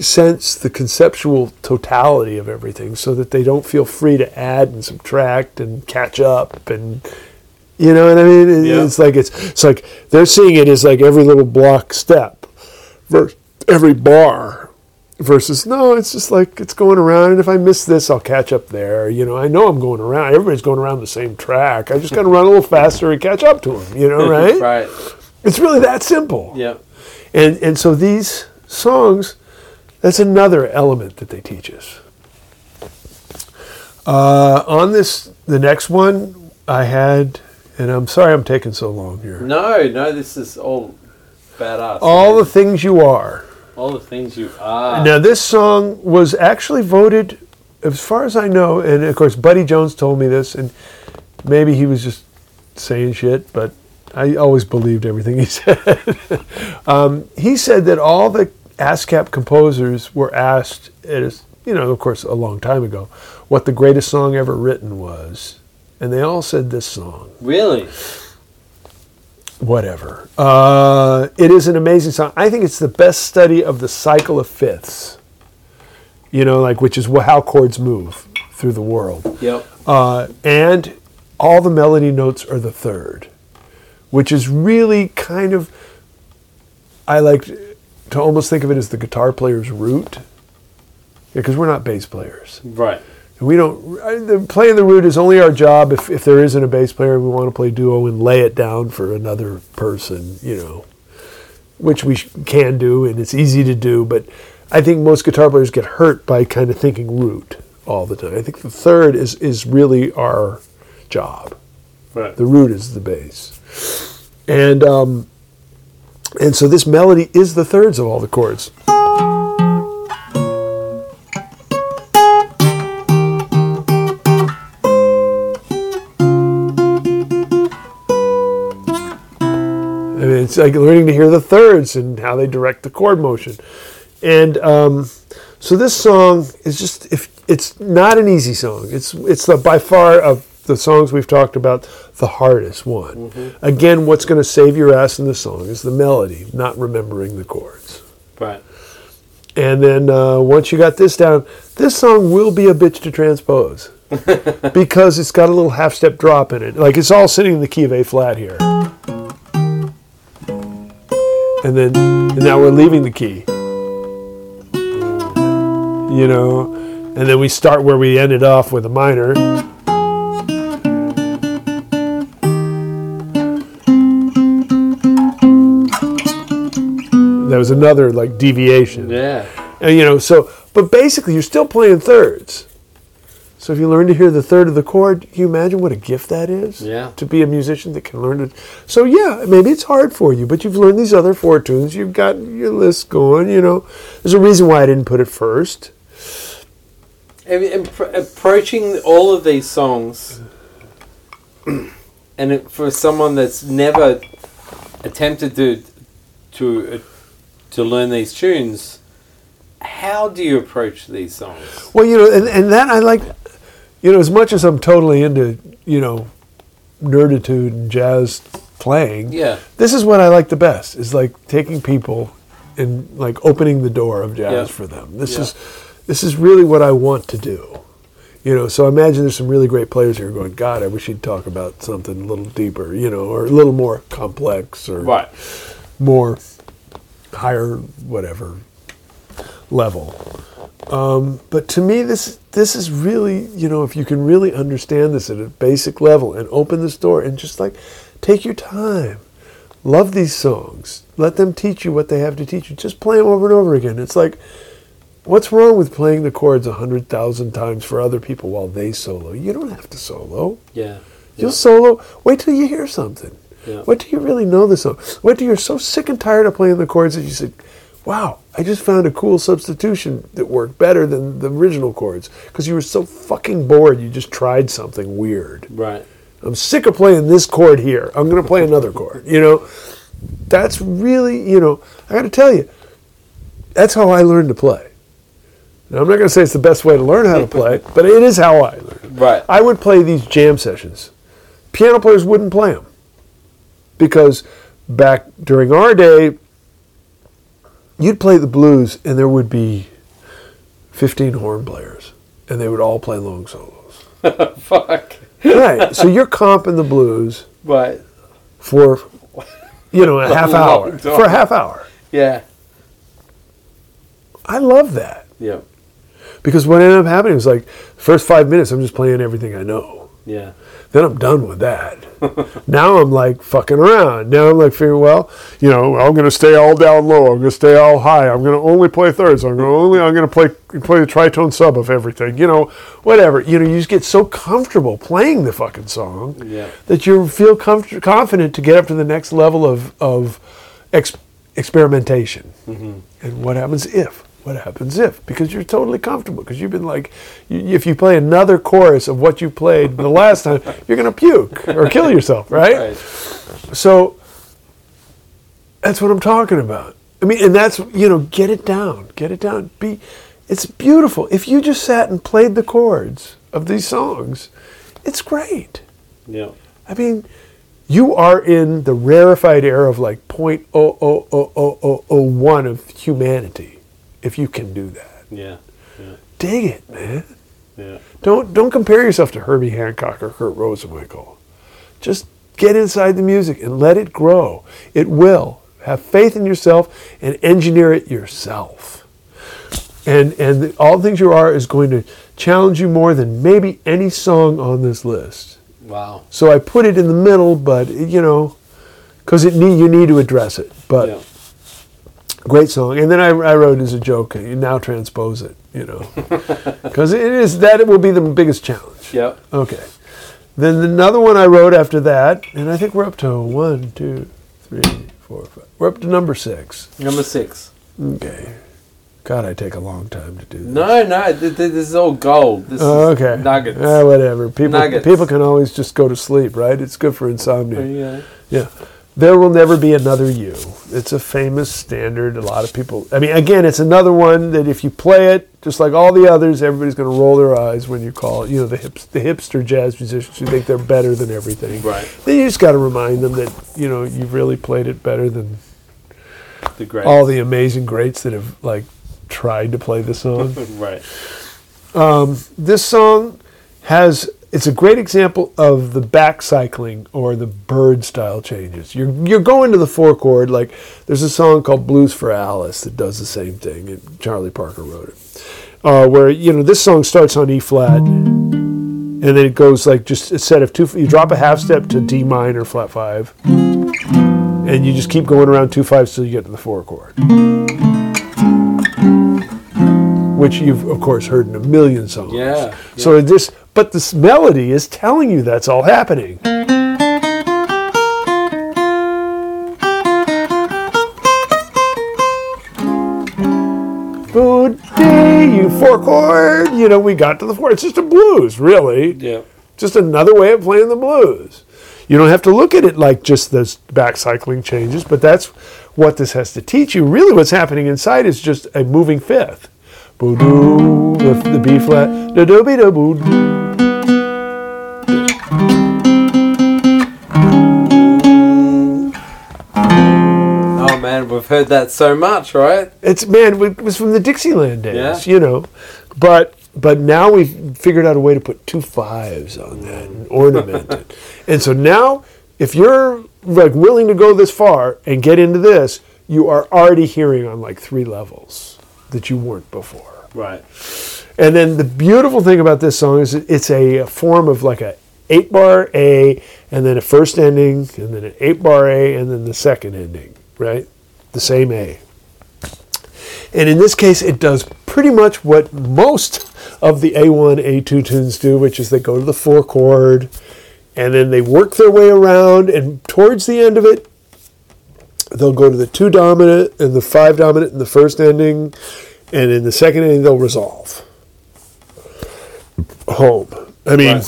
sense the conceptual totality of everything, so that they don't feel free to add and subtract and catch up, and you know what I mean? It's like they're seeing it as like every little block step, every bar, versus no, it's just like it's going around, and if I miss this, I'll catch up there. You know, I know I'm going around. Everybody's going around the same track. I just got to run a little faster and catch up to them. You know, right? Right. It's really that simple. Yeah. And so these songs. That's another element that they teach us. On this, the next one I had, and I'm sorry I'm taking so long here. No, this is all badass. All man. The Things You Are. All the Things You Are. Now, this song was actually voted, as far as I know, and of course, Buddy Jones told me this, and maybe he was just saying shit, but I always believed everything he said. He said that all the ASCAP composers were asked, you know, of course, a long time ago, what the greatest song ever written was, and they all said this song. Really? Whatever. It is an amazing song. I think it's the best study of the cycle of fifths. You know, like, which is how chords move through the world. Yep. And all the melody notes are the third, which is really kind of, I like to almost think of it as the guitar player's root, because we're not bass players, right? And we don't. Playing the root is only our job if there isn't a bass player. We want to play duo and lay it down for another person, you know, which we can do, and it's easy to do. But I think most guitar players get hurt by kind of thinking root all the time. I think the third is really our job. Right. The root is the bass, And so this melody is the thirds of all the chords. I mean, it's like learning to hear the thirds and how they direct the chord motion. And so this song is just, it's not an easy song. It's by far of the songs we've talked about, the hardest one. Mm-hmm. Again, what's going to save your ass in the song is the melody, not remembering the chords. Right. And then once you got this down, this song will be a bitch to transpose because it's got a little half-step drop in it. Like, it's all sitting in the key of A flat here. and then and now we're leaving the key. You know, and then we start where we ended off with a minor. That was another like deviation. Yeah. And you know, so but basically you're still playing thirds. So if you learn to hear the third of the chord, can you imagine what a gift that is? Yeah. To be a musician that can learn it. So yeah, maybe it's hard for you, but you've learned these other four tunes. You've got your list going, you know. There's a reason why I didn't put it first. And approaching all of these songs, and it, for someone that's never attempted to learn these tunes, how do you approach these songs? Well, you know, and that I like, you know, as much as I'm totally into, you know, nerditude and jazz playing, yeah, this is what I like the best, is like taking people and like opening the door of jazz for them. This is really what I want to do. You know, so I imagine there's some really great players here going, God, I wish he'd talk about something a little deeper, you know, or a little more complex or more higher whatever level. But to me, this is really, you know, if you can really understand this at a basic level and open this door and just like take your time. Love these songs. Let them teach you what they have to teach you. Just play them over and over again. It's like, what's wrong with playing the chords 100,000 times for other people while they solo? You don't have to solo. Yeah. You'll solo. Wait till you hear something. Yeah. Wait till you really know the song. Wait till you're so sick and tired of playing the chords that you say, wow, I just found a cool substitution that worked better than the original chords. Because you were so fucking bored, you just tried something weird. Right. I'm sick of playing this chord here. I'm going to play another chord. You know, that's really, you know, I got to tell you, that's how I learned to play. Now, I'm not going to say it's the best way to learn how to play, but it is how I learned. Right. I would play these jam sessions. Piano players wouldn't play them. Because back during our day, you'd play the blues and there would be 15 horn players. And they would all play long solos. Fuck. Right. So you're comping the blues for, you know, a half hour. For a half hour. Yeah. I love that. Yeah. Because what ended up happening was like, first 5 minutes, I'm just playing everything I know. Yeah. Then I'm done with that. Now I'm like fucking around. Now I'm like figuring, well, you know, I'm going to stay all down low. I'm going to stay all high. I'm going to only play thirds. I'm going to play the tritone sub of everything. You know, whatever. You know, you just get so comfortable playing the fucking song that you feel confident to get up to the next level of experimentation. Mm-hmm. And what happens if? What happens if? Because you're totally comfortable. Because you've been like, if you play another chorus of what you played the last time, you're going to puke or kill yourself, right? So that's what I'm talking about. I mean, and that's, you know, get it down. Get it down. It's beautiful. If you just sat and played the chords of these songs, it's great. Yeah. I mean, you are in the rarefied air of like 0.00001 of humanity. If you can do that. Yeah, yeah. Dig it, man. Yeah. Don't compare yourself to Herbie Hancock or Kurt Rosenwinkel. Just get inside the music and let it grow. It will. Have faith in yourself and engineer it yourself. And all things you are is going to challenge you more than maybe any song on this list. Wow. So I put it in the middle, but you know, because you need to address it. But. Yeah. Great song. And then I wrote as a joke, you now transpose it, you know. Because it will be the biggest challenge. Yep. Okay. Then another one I wrote after that, and I think we're up to 1, 2, 3, 4, 5. We're up to number 6. Number 6. Okay. God, I take a long time to do this. No, this is all gold. This is nuggets. Whatever. People can always just go to sleep, right? It's good for insomnia. Yeah. There Will Never Be Another You. It's a famous standard. A lot of people... I mean, again, it's another one that if you play it, just like all the others, everybody's going to roll their eyes when you call it, you know, the hipster jazz musicians who think they're better than everything. Right. Then you just got to remind them that, you know, you've really played it better than all the amazing greats that have, like, tried to play the song. Right. This song has It's a great example of the back cycling or the bird style changes. You're going to the four chord. Like there's a song called Blues for Alice that does the same thing, and Charlie Parker wrote it. Where this song starts on E flat, and then it goes like just a set of two. You drop a half step to D minor flat five, and you just keep going around 2 5s till you get to the four chord, which you've of course heard in a million songs. Yeah. So this. But this melody is telling you that's all happening. Good day, you four chord. We got to the four. It's just a blues, really. Yeah. Just another way of playing the blues. You don't have to look at it like just those back cycling changes, but that's what this has to teach you. Really what's happening inside is just a moving fifth. Boo-doo with the B flat. Do-do-be-do-boo-doo. We've heard that so much, right? It was from the Dixieland days, But now we've figured out a way to put 2 5s on that and ornament it. And so now, if you're willing to go this far and get into this, you are already hearing on 3 levels that you weren't before. Right. And then the beautiful thing about this song is it's a form of a 8-bar A, and then a first ending, and then an 8-bar A, and then the second ending, right? The same A. And in this case, it does pretty much what most of the A1, A2 tunes do, which is they go to the 4 chord, and then they work their way around, and towards the end of it, they'll go to the 2 dominant and the 5 dominant in the first ending, and in the second ending, they'll resolve home. I mean,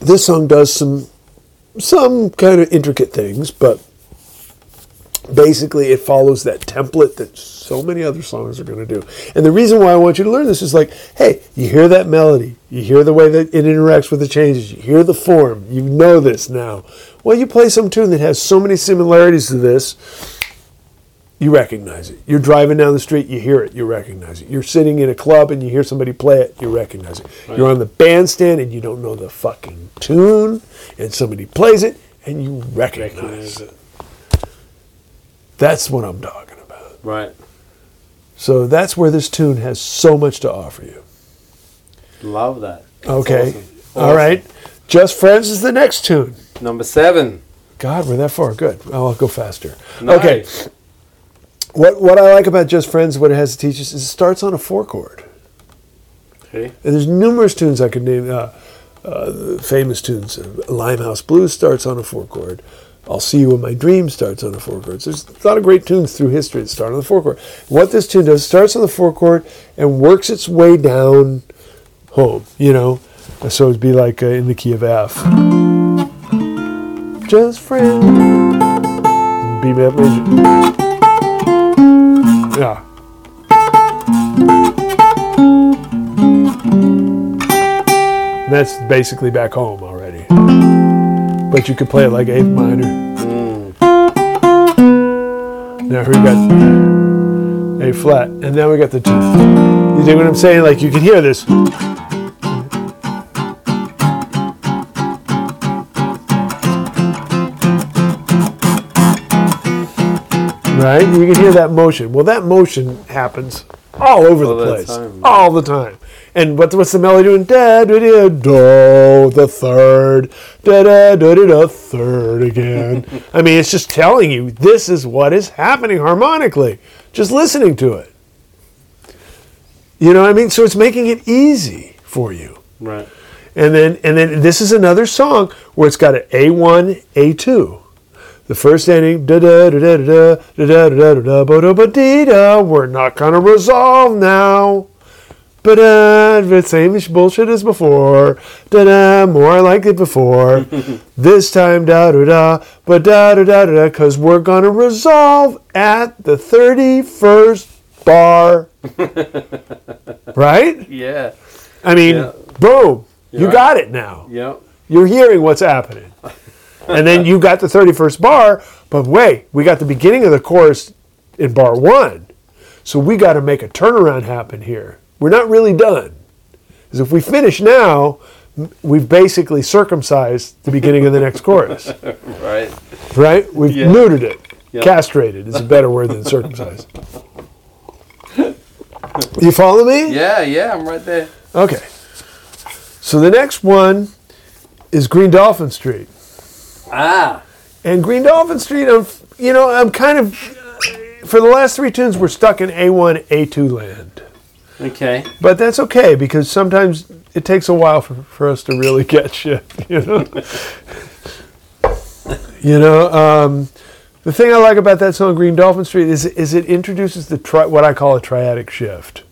This song does some kind of intricate things, but basically it follows that template that so many other songs are going to do. And the reason why I want you to learn this is you hear that melody, you hear the way that it interacts with the changes, you hear the form, you know this now. Well, you play some tune that has so many similarities to this, you recognize it. You're driving down the street, you hear it, you recognize it. You're sitting in a club and you hear somebody play it, you recognize it. Right. You're on the bandstand and you don't know the fucking tune, and somebody plays it and you recognize it. That's what I'm talking about. Right. So that's where this tune has so much to offer you. Love that. That's okay. Awesome. All right. Just Friends is the next tune. Number 7. God, we're that far. Good. I'll go faster. Nice. Okay. What I like about Just Friends, what it has to teach us, is it starts on a 4 chord. Okay. And there's numerous tunes I could name. The famous tunes. Limehouse Blues starts on a 4 chord. I'll See You in My Dreams starts on a 4 chord. So there's a lot of great tunes through history that start on the 4 chord. What this tune does, starts on the 4 chord and works its way down home. So it'd be in the key of F. Just Friends. B major. Yeah. And that's basically back home already. But you could play it like 8th minor. Now we got A flat. And now we got the 2. You see what I'm saying? You can hear this. Right? You can hear that motion. Well, that motion happens all over the place. All the time. And what's the melody doing? Da-da-da-do, the 3rd. Da-da-da-da-da, 3rd again. I mean, it's just telling you this is what is happening harmonically. Just listening to it. You know what I mean? So it's making it easy for you. Right. And then this is another song where it's got an A1, A2. The first ending, da da da da da da da da da da ba dee da. We're not gonna resolve now. But the same bullshit as before. Da da, more like it before. This time da da da, but da da da da, 'cause we're gonna resolve at the 31st bar. Right? Yeah. I mean, boom! You got it now. Yep. You're hearing what's happening. And then you got the 31st bar, but wait, we got the beginning of the chorus in bar 1. So we got to make a turnaround happen here. We're not really done. Because if we finish now, we've basically circumcised the beginning of the next chorus. Right. Right? We've neutered it. Yep. Castrated is a better word than circumcised. You follow me? Yeah, I'm right there. Okay. So the next one is Green Dolphin Street. Ah. And Green Dolphin Street, I'm kind of, for the last three tunes, we're stuck in A1, A2 land. Okay. But that's okay, because sometimes it takes a while for us to really get shit, the thing I like about that song, Green Dolphin Street, is it introduces what I call a triadic shift.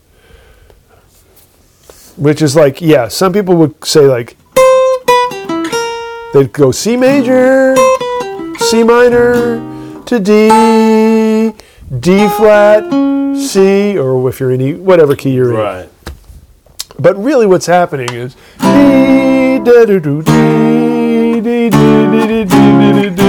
Which is like, some people would say like, they'd go C major, C minor, to D, D flat, C, or if you're in E, whatever key you're in. Right. But really what's happening is D, da, do, do, D, D, D, D, D, D, D, D.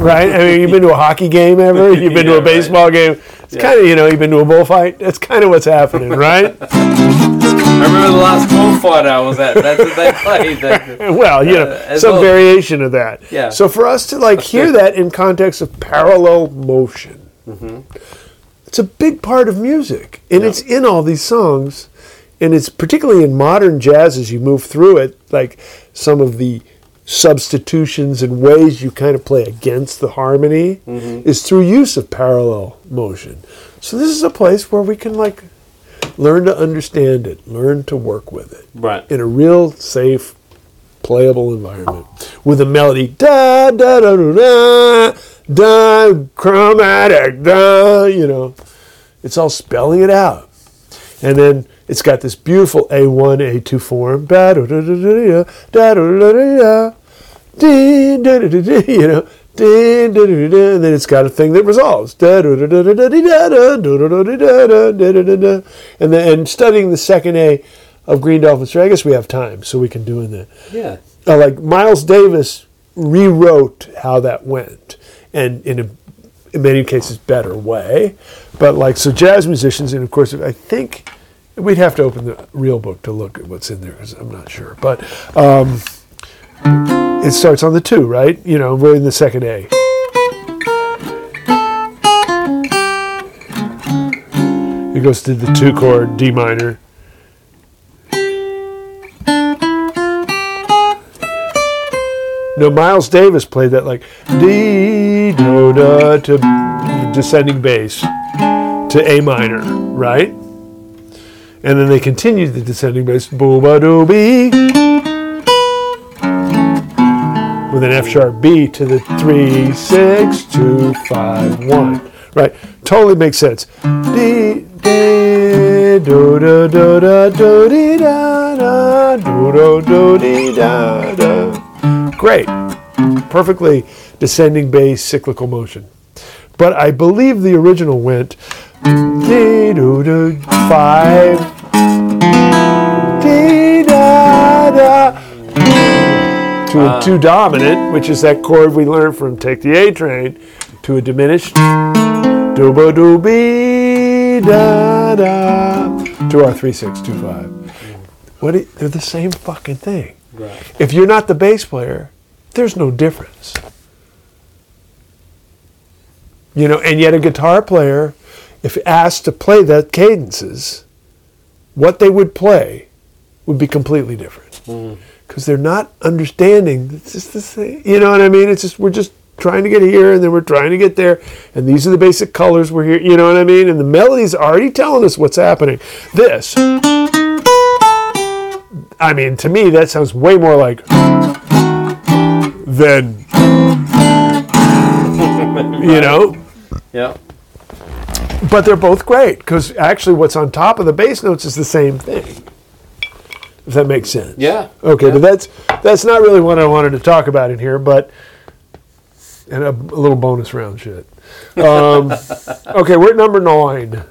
Right? I mean, you've been to a hockey game ever? You've been to a baseball game? It's kind of, you've been to a bullfight? That's kind of what's happening, right? I remember the last bullfight I was at. That's what they played. Some variation of that. Yeah. So for us to, hear that in context of parallel motion, it's a big part of music. And it's in all these songs. And it's particularly in modern jazz as you move through it, some of the substitutions and ways you kind of play against the harmony is through use of parallel motion. So this is a place where we can learn to understand it, learn to work with it, right? In a real safe, playable environment with a melody da da da da da da chromatic da. It's all spelling it out, and then. It's got this beautiful A1, A2 form. And then it's got a thing that resolves. And studying the second A of Green Dolphin Street, I guess we have time, so we can do in that. Yeah. Miles Davis rewrote how that went, and in many cases better way. But so jazz musicians, and of course, I think. We'd have to open the real book to look at what's in there, because I'm not sure. But it starts on the 2, right? We're in the second A. It goes to the 2 chord, D minor. No, Miles Davis played that D, do, da, to descending bass to A minor, right? And then they continued the descending bass, booba-doo-bee, with an F-sharp B to the 3, 6, 2, 5, 1. Right, totally makes sense. D, D, do, do, do, da, do, dee, da, da, do, do, do, dee, da, da. Great, perfectly descending bass cyclical motion. But I believe the original went. Dee doo doo 5 dee da da to a 2 dominant, which is that chord we learned from Take the A Train, to a diminished doo ba doo bee da da to our 3, 6, 2, 5. They're the same fucking thing. Right. If you're not the bass player, there's no difference. And yet a guitar player. If asked to play that cadences, what they would play would be completely different. Because they're not understanding. It's just the same. You know what I mean? It's just, we're just trying to get here, and then we're trying to get there, and these are the basic colors we're here. You know what I mean? And the melody's already telling us what's happening. This. I mean, to me, that sounds way more like than, Yeah. But they're both great, because actually what's on top of the bass notes is the same thing. If that makes sense. Yeah. Okay, yeah. But that's not really what I wanted to talk about in here, and a little bonus round shit. Okay, we're at number 9.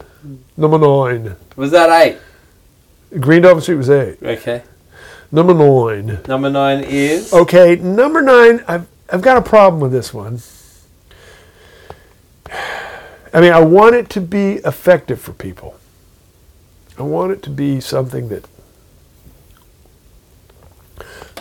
Number 9. Was that 8? Green Dolphin Street was 8. Okay. Number 9. Number 9 is? Okay, number 9, I've got a problem with this one. I mean, I want it to be effective for people. I want it to be something that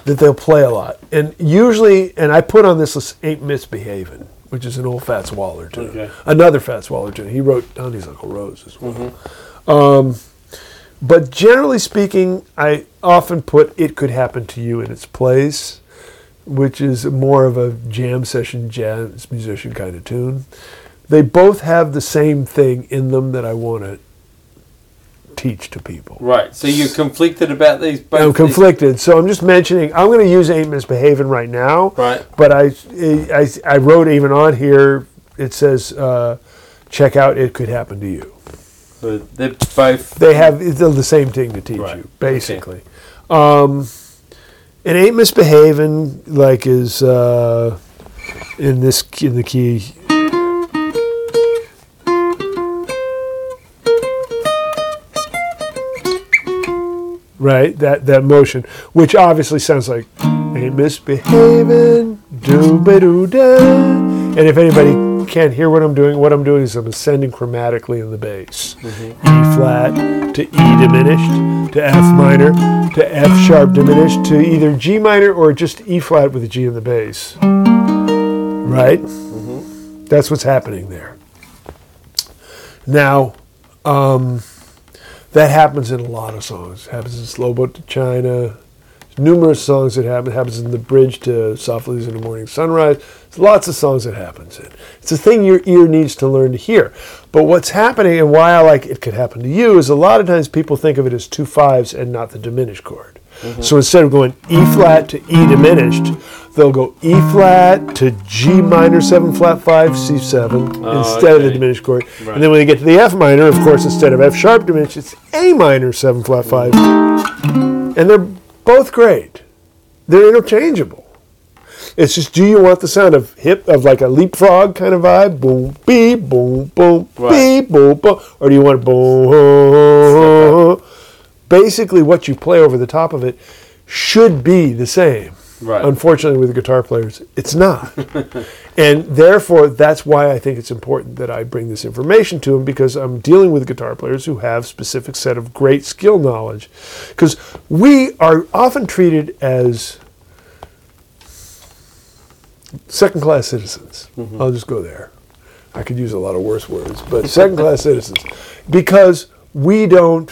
they'll play a lot. And usually, and I put on this list, Ain't Misbehavin', which is an old Fats Waller tune. Okay. Another Fats Waller tune. He wrote Donnie's Uncle Rose as well. Mm-hmm. But generally speaking, I often put It Could Happen to You in its place, which is more of a jam session, jazz musician kind of tune. They both have the same thing in them that I want to teach to people. Right. So you're conflicted about these both? I'm conflicted. So I'm just mentioning, I'm going to use Ain't Misbehavin' right now. Right. But I wrote even on here, it says, check out It Could Happen to You. So they're both... They're the same thing to teach you, basically. Okay. And Ain't Misbehavin', like, is in the key... Right, that motion, which obviously sounds like Ain't Misbehavin', doo-ba-doo-da. And if anybody can't hear what I'm doing is I'm ascending chromatically in the bass. Mm-hmm. E flat to E diminished to F minor to F sharp diminished to either G minor or just E flat with a G in the bass. Right? Mm-hmm. That's what's happening there. Now, that happens in a lot of songs. It happens in Slow Boat to China. There's numerous songs that happen. It happens in the bridge to Softly in the Morning Sunrise. There's lots of songs that happens in. It's a thing your ear needs to learn to hear. But what's happening and why I like It Could Happen to You is a lot of times people think of it as 2 5s and not the diminished chord. Mm-hmm. So instead of going E flat to E diminished, they'll go E flat to G minor 7 flat 5 C7 instead of the diminished chord. Right. And then when they get to the F minor, of course, instead of F sharp diminished, it's A minor 7 flat 5. And they're both great. They're interchangeable. It's just, do you want the sound of like a leapfrog kind of vibe? Boom, bee, boom, boom, right. Bee, boom, boom. Or do you want boom? Basically, what you play over the top of it should be the same. Right. Unfortunately, with the guitar players, it's not. And therefore, that's why I think it's important that I bring this information to them, because I'm dealing with guitar players who have specific set of great skill knowledge. Because we are often treated as second-class citizens. Mm-hmm. I'll just go there. I could use a lot of worse words, but second-class citizens. Because we don't...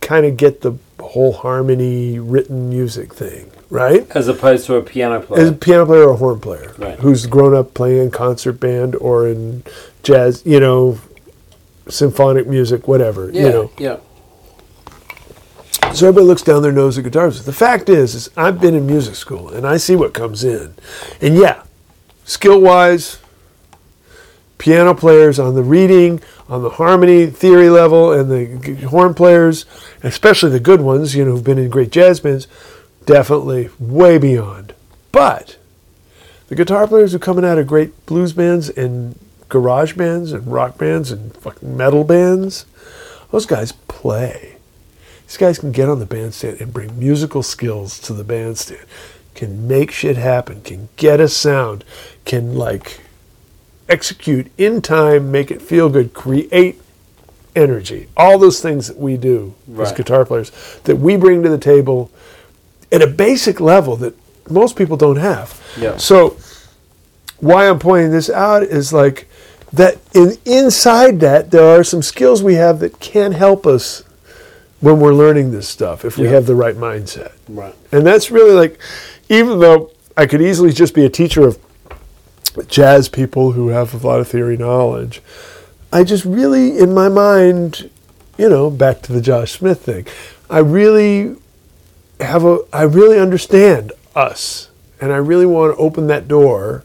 kind of get the whole harmony written music thing, right? As opposed to a piano player. As a piano player or a horn player, right. Who's grown up playing in concert band or in jazz, symphonic music, whatever. Yeah, yeah. So everybody looks down their nose at guitars. The fact is I've been in music school and I see what comes in. And yeah, skill-wise, piano players on the reading, on the harmony theory level, and the horn players, especially the good ones, who've been in great jazz bands, definitely way beyond. But the guitar players who are coming out of great blues bands and garage bands and rock bands and fucking metal bands, those guys play. These guys can get on the bandstand and bring musical skills to the bandstand, can make shit happen, can get a sound, can execute in time, make it feel good, create energy. All those things that we do as guitar players that we bring to the table at a basic level that most people don't have. Yeah. So why I'm pointing this out is like that inside that there are some skills we have that can help us when we're learning this stuff if we have the right mindset. Right. And that's really even though I could easily just be a teacher of jazz people who have a lot of theory knowledge, I just really, in my mind, back to the Josh Smith thing, I really understand us, and I really want to open that door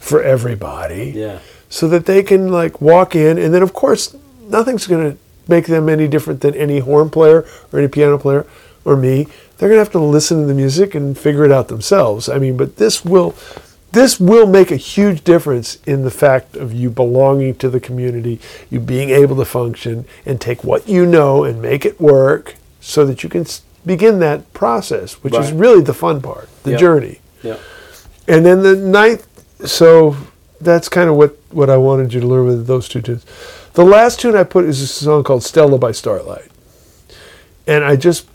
for everybody so that they can walk in, and then of course nothing's going to make them any different than any horn player or any piano player or me. They're going to have to listen to the music and figure it out themselves. But this will make a huge difference in the fact of you belonging to the community, you being able to function and take what you know and make it work so that you can begin that process, which is really the fun part, the journey. Yeah. And then the ninth, so that's kind of what I wanted you to learn with those two tunes. The last tune I put is a song called Stella by Starlight. And I just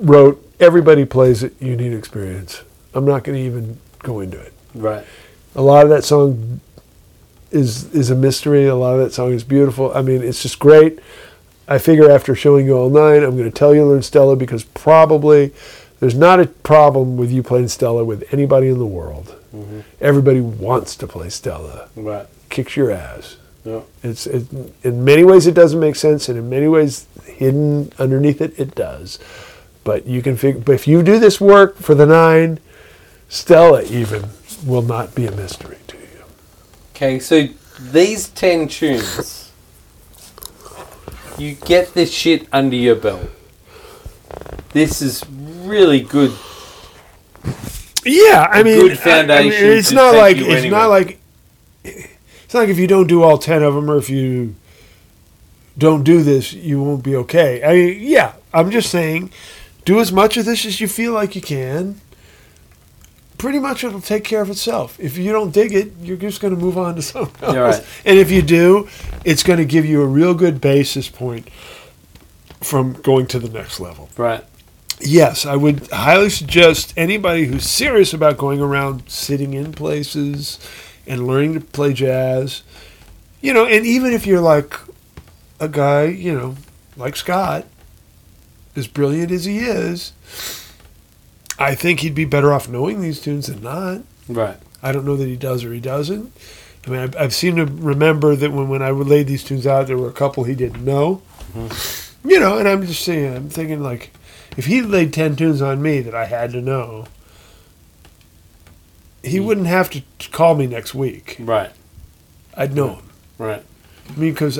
wrote, everybody plays it, you need experience. I'm not going to even go into it. Right. A lot of that song is a mystery. A lot of that song is beautiful. I mean, it's just great. I figure after showing you all nine, I'm going to tell you to learn Stella, because probably there's not a problem with you playing Stella with anybody in the world. Mm-hmm. Everybody wants to play Stella. Right. Kicks your ass. Yeah. It's in many ways it doesn't make sense, and in many ways hidden underneath it, it does. But you can figure. But if you do this work for the nine, Stella even will not be a mystery to you. Okay, so these 10 tunes, you get this shit under your belt. This is really good. Yeah, I mean, good foundation. I mean, it's not like if you don't do all 10 of them, or if you don't do this, you won't be okay. I mean, yeah, I'm just saying, do as much of this as you feel like you can. Pretty much it'll take care of itself. If you don't dig it, you're just going to move on to something else. You're right. And if you do, it's going to give you a real good basis point from going to the next level. Right. Yes, I would highly suggest anybody who's serious about going around sitting in places and learning to play jazz, you know, and even if you're like a guy, you know, like Scott, as brilliant as he is, I think he'd be better off knowing these tunes than not. Right. I don't know that he does or he doesn't. I mean, I've seemed to remember that when I would lay these tunes out, there were a couple he didn't know. Mm-hmm. You know, and I'm just saying, I'm thinking, like, if he laid 10 tunes on me that I had to know, he wouldn't have to call me next week. Right. I'd know him. Right. I mean, because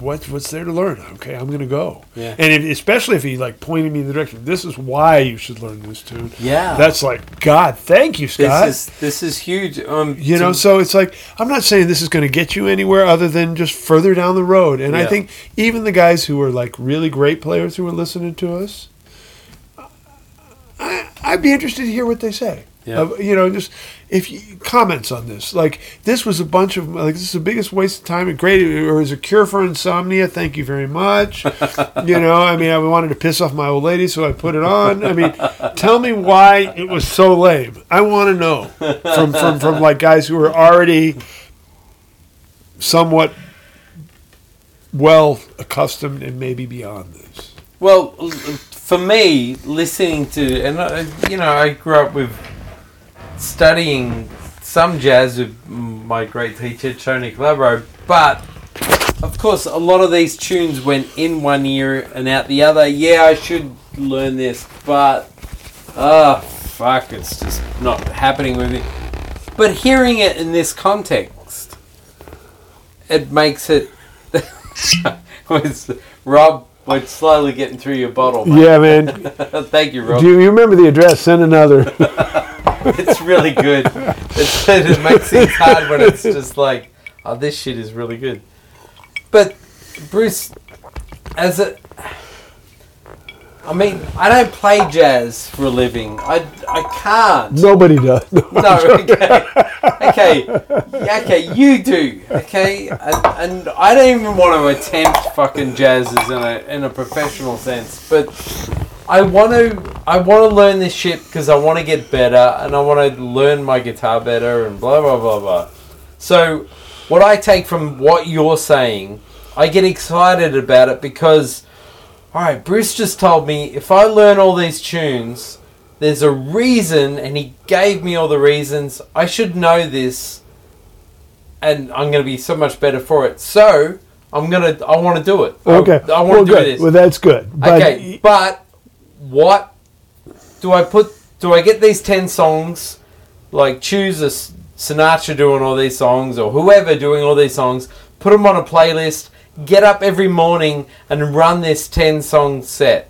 what's there to learn? Okay, I'm going to go. Yeah. And especially if he, like, pointed me in the direction, this is why you should learn this tune. Yeah. That's like, God, thank you, Scott. This is huge. So it's like, I'm not saying this is going to get you anywhere other than just further down the road. And yeah. I think even the guys who are, like, really great players who are listening to us, I'd be interested to hear what they say. Yeah. Just if you comments on this, like, this was a bunch of, like, this is the biggest waste of time, and great, or is a cure for insomnia, thank you very much. I mean, I wanted to piss off my old lady, so I put it on. I mean, tell me why it was so lame. I want to know from like guys who are already somewhat well accustomed and maybe beyond this. Well, for me, listening to, and I grew up with studying some jazz with my great teacher, Tony Calabro, but of course a lot of these tunes went in one ear and out the other. Yeah, I should learn this, but fuck, it's just not happening with me. But hearing it in this context, it makes it... Rob, we're slowly getting through your bottle, mate. Yeah, man. Thank you, Rob. Do you remember the address? Send another. It's really good. It makes it hard when it's just like, oh, this shit is really good. But, Bruce, I don't play jazz for a living. I can't. Nobody does. No, okay. Okay, you do. Okay, and I don't even want to attempt fucking jazz in a professional sense. But I want to learn this shit because I want to get better and I want to learn my guitar better and blah blah blah blah. So what I take from what you're saying, I get excited about it because, all right, Bruce just told me if I learn all these tunes, there's a reason, and he gave me all the reasons. I should know this, and I'm going to be so much better for it. So I want to do it. Okay. I want to do this. Well, that's good. Okay, but what do I put? Do I get these 10 songs? Like, choose a Sinatra doing all these songs, or whoever doing all these songs. Put them on a playlist. Get up every morning and run this 10-song set.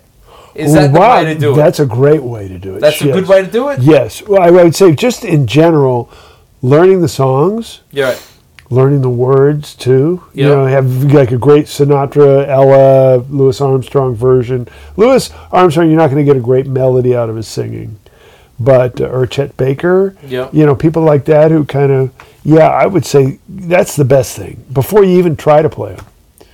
Is that the way to do it? That's a great way to do it. That's a good way to do it? Yes. Well, I would say just in general, learning the songs, yeah, learning the words too. Yep. Have like a great Sinatra, Ella, Louis Armstrong version. Louis Armstrong, you're not going to get a great melody out of his singing. But, or Chet Baker, yep, people like that who kind of, I would say that's the best thing. Before you even try to play them.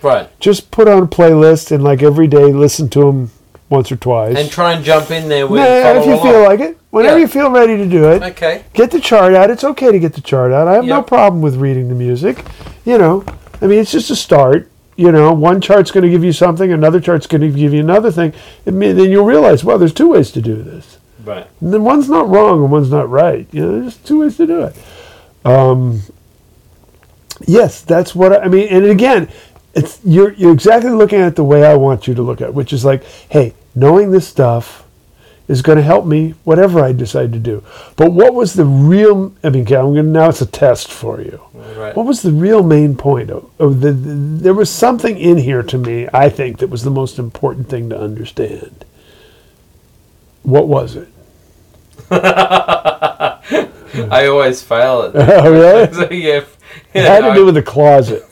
Right. Just put on a playlist and, like, every day listen to them once or twice. And try and jump in there with follow if you along. Feel like it. Whenever you feel ready to do it. Okay. Get the chart out. It's okay to get the chart out. I have no problem with reading the music. You know, I mean, it's just a start. You know, one chart's going to give you something, another chart's going to give you another thing. And then you'll realize, well, there's two ways to do this. Right. And then one's not wrong and one's not right. You know, there's just two ways to do it. Yes, that's what I mean. And again, it's you're exactly looking at it the way I want you to look at it, which is like, hey, knowing this stuff is going to help me whatever I decide to do. But what was the real, I mean, now it's a test for you. Right. What was the real main point? There was something in here to me, I think, that was the most important thing to understand. What was it? I always fail at that. Oh, really? So, yeah, it had to do with the closet.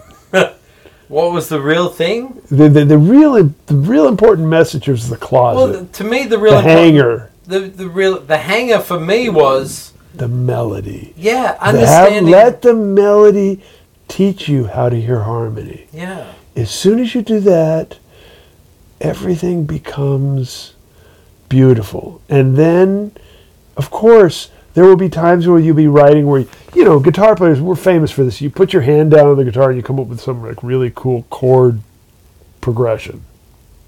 What was the real thing? The real important message was the closet. Well, to me, the real hanger. The hanger for me was the melody. Yeah, understanding. Let the melody teach you how to hear harmony. Yeah. As soon as you do that, everything becomes beautiful. And then, of course, there will be times where you'll be writing where, guitar players, we're famous for this. You put your hand down on the guitar and you come up with some like really cool chord progression,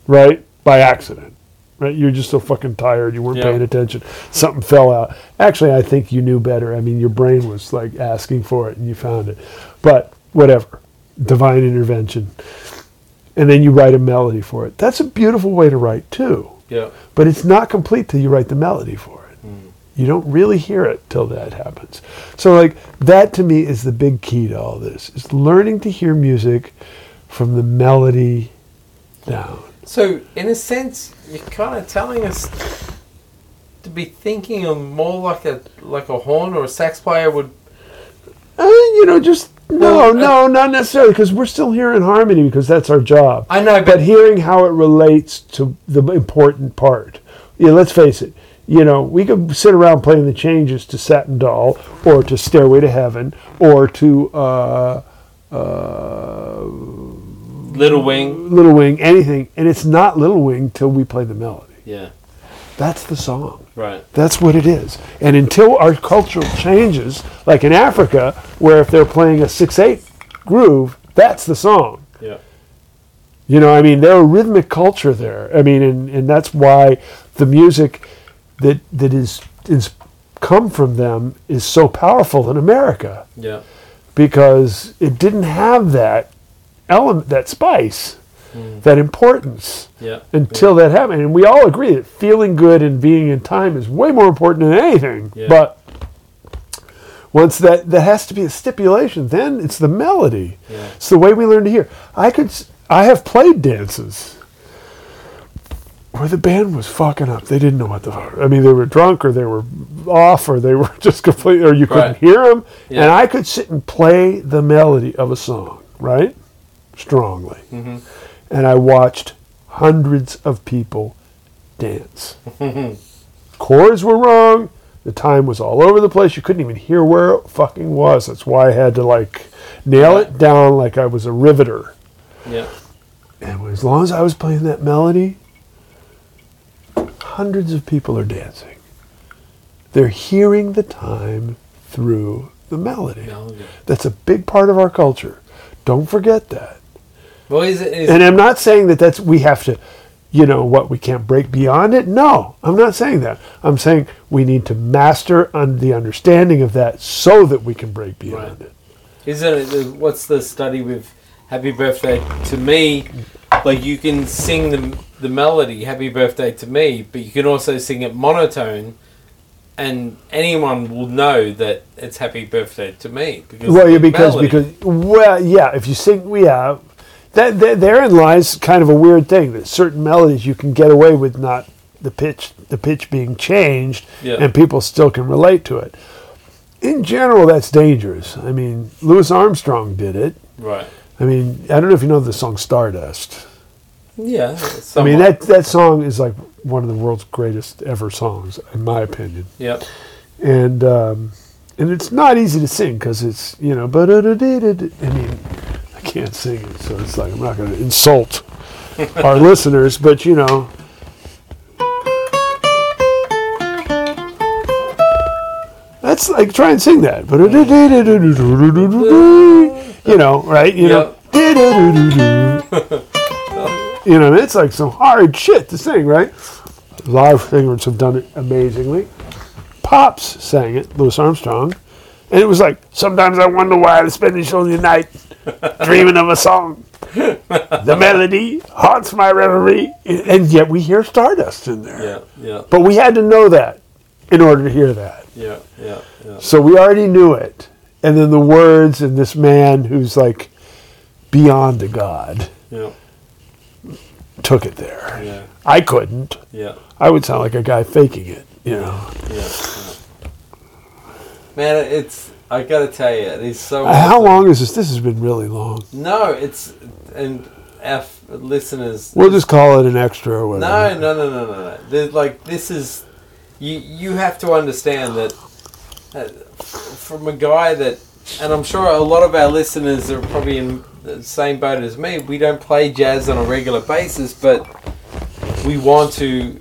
right? By accident, right? You're just so fucking tired. You weren't paying attention. Something fell out. Actually, I think you knew better. I mean, your brain was like asking for it and you found it. But whatever, divine intervention. And then you write a melody for it. That's a beautiful way to write too. Yeah. But it's not complete till you write the melody for it. You don't really hear it till that happens. So like that to me is the big key to all this. It's learning to hear music from the melody down. So in a sense, you're kind of telling us to be thinking of more like a horn or a sax player would. Not necessarily, because we're still here in harmony because that's our job. I know, but hearing how it relates to the important part. Yeah, let's face it. You know, we could sit around playing the changes to Satin Doll or to Stairway to Heaven or to Little Wing, anything. And it's not Little Wing till we play the melody. Yeah. That's the song. Right. That's what it is. And until our culture changes, like in Africa, where if they're playing a 6/8 groove, that's the song. Yeah. You know, I mean, they're a rhythmic culture there. I mean, and that's why the music that is come from them is so powerful in America. Yeah. Because it didn't have that element, that spice, that importance until that happened. And we all agree that feeling good and being in time is way more important than anything. Yeah. But once that has to be a stipulation, then it's the melody. Yeah. It's the way we learn to hear. I have played dances where the band was fucking up. They didn't know what the fuck. I mean, they were drunk or they were off or they were just completely, or you couldn't hear them. Yeah. And I could sit and play the melody of a song, right? Strongly. Mm-hmm. And I watched hundreds of people dance. Chords were wrong. The time was all over the place. You couldn't even hear where it fucking was. That's why I had to like nail it down like I was a riveter. Yeah. And as long as I was playing that melody, hundreds of people are dancing. They're hearing the time through the melody. That's a big part of our culture. Don't forget that. Well, and I'm not saying that's we have to, we can't break beyond it. No, I'm not saying that. I'm saying we need to master the understanding of that so that we can break beyond it. Isn't it? What's the study with Happy Birthday to Me? Like you can sing the melody Happy Birthday to Me, but you can also sing it monotone and anyone will know that it's Happy Birthday to Me if you sing that therein lies kind of a weird thing that certain melodies you can get away with not the pitch being changed and people still can relate to it. In general, that's dangerous. I mean, Louis Armstrong did it. Right. I mean, I don't know if you know the song Stardust. Yeah. Somewhat. I mean, that song is like one of the world's greatest ever songs, in my opinion. Yeah. And it's not easy to sing because it's, I mean, I can't sing it, so it's like I'm not going to insult our listeners, but, that's like, try and sing that. You know, right? You know, you know, it's like some hard shit to sing, right? Live figures have done it amazingly. Pops sang it, Louis Armstrong. And it was like, sometimes I wonder why I spend each lonely night dreaming of a song. The melody haunts my reverie. And yet we hear Stardust in there. Yeah, yeah. But we had to know that in order to hear that. Yeah, yeah, yeah. So we already knew it. And then the words and this man who's like beyond a god took it there. Yeah. I couldn't. Yeah. I would sound like a guy faking it, you know. Yeah, yeah. Man, it's, I gotta tell you, it is so... How long is this? This has been really long. No, it's, and F listeners... We'll just call it an extra or whatever. No, no, no, no, no, no. Like, this is, you have to understand that from a guy that, and I'm sure a lot of our listeners are probably in the same boat as me, we don't play jazz on a regular basis, but we want to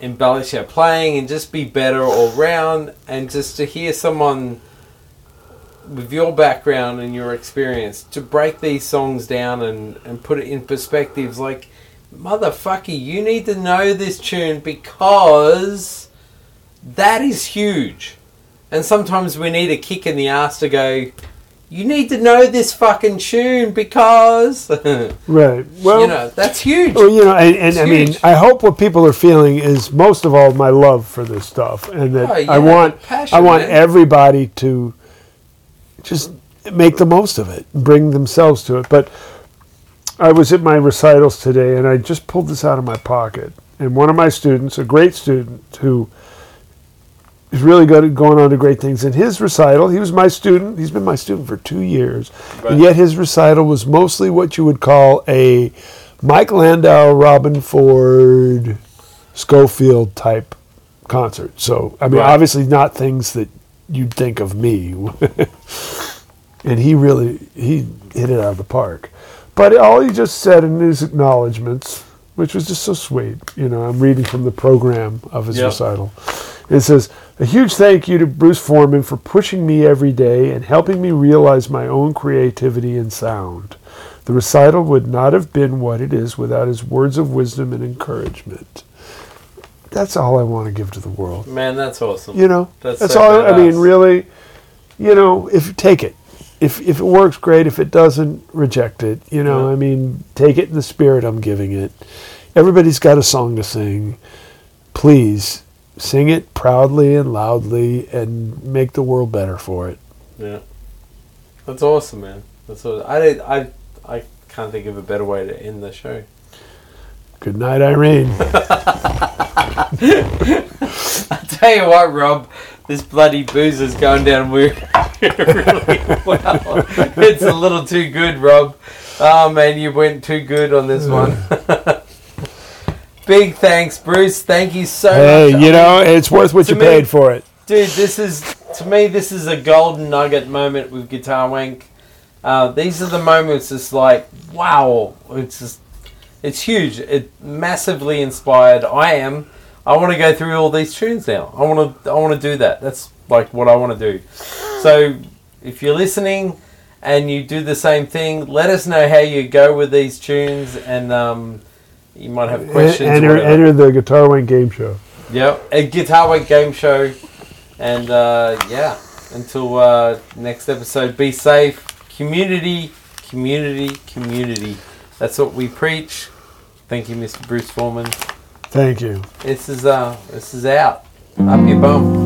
embellish our playing and just be better all round, and just to hear someone with your background and your experience to break these songs down and put it in perspectives, like, motherfucker, you need to know this tune because that is huge. And sometimes we need a kick in the ass to go, you need to know this fucking tune because... Right. Well, you know, that's huge. Well, you know, and I mean, I hope what people are feeling is most of all my love for this stuff, and that I want everybody to just make the most of it, bring themselves to it. But I was at my recitals today, and I just pulled this out of my pocket. And one of my students, a great student who... He's really good at going on to great things. In his recital, he was my student. He's been my student for 2 years. Right. And yet his recital was mostly what you would call a Mike Landau, Robin Ford, Schofield type concert. So, I mean, obviously not things that you'd think of me. And he hit it out of the park. But all he just said in his acknowledgments, which was just so sweet. You know, I'm reading from the program of his recital. It says, a huge thank you to Bruce Forman for pushing me every day and helping me realize my own creativity and sound. The recital would not have been what it is without his words of wisdom and encouragement. That's all I want to give to the world. Man, that's awesome. You know, that's so all. I mean, really, you know, take it. If it works, great. If it doesn't, reject it. You know, I mean, take it in the spirit I'm giving it. Everybody's got a song to sing. Please. Sing it proudly and loudly and make the world better for it. Yeah. That's awesome, man. That's awesome. I can't think of a better way to end the show. Good night, Irene. I'll tell you what, Rob, this bloody booze is going down really well. It's a little too good, Rob. Oh, man, you went too good on this one. Big thanks, Bruce. Thank you so much. Hey, you know, it's worth what you paid for it. Dude, this is a golden nugget moment with Guitar Wank. These are the moments that's like, wow, it's huge. It massively inspired. I want to go through all these tunes now. I want to do that. That's like what I want to do. So if you're listening and you do the same thing, let us know how you go with these tunes, and you might have questions. Enter the Guitar Wank game show. Yep, a Guitar Wank game show. And until next episode, be safe. Community, community, community. That's what we preach. Thank you, Mr. Bruce Forman. Thank you. This is out. Up your bum.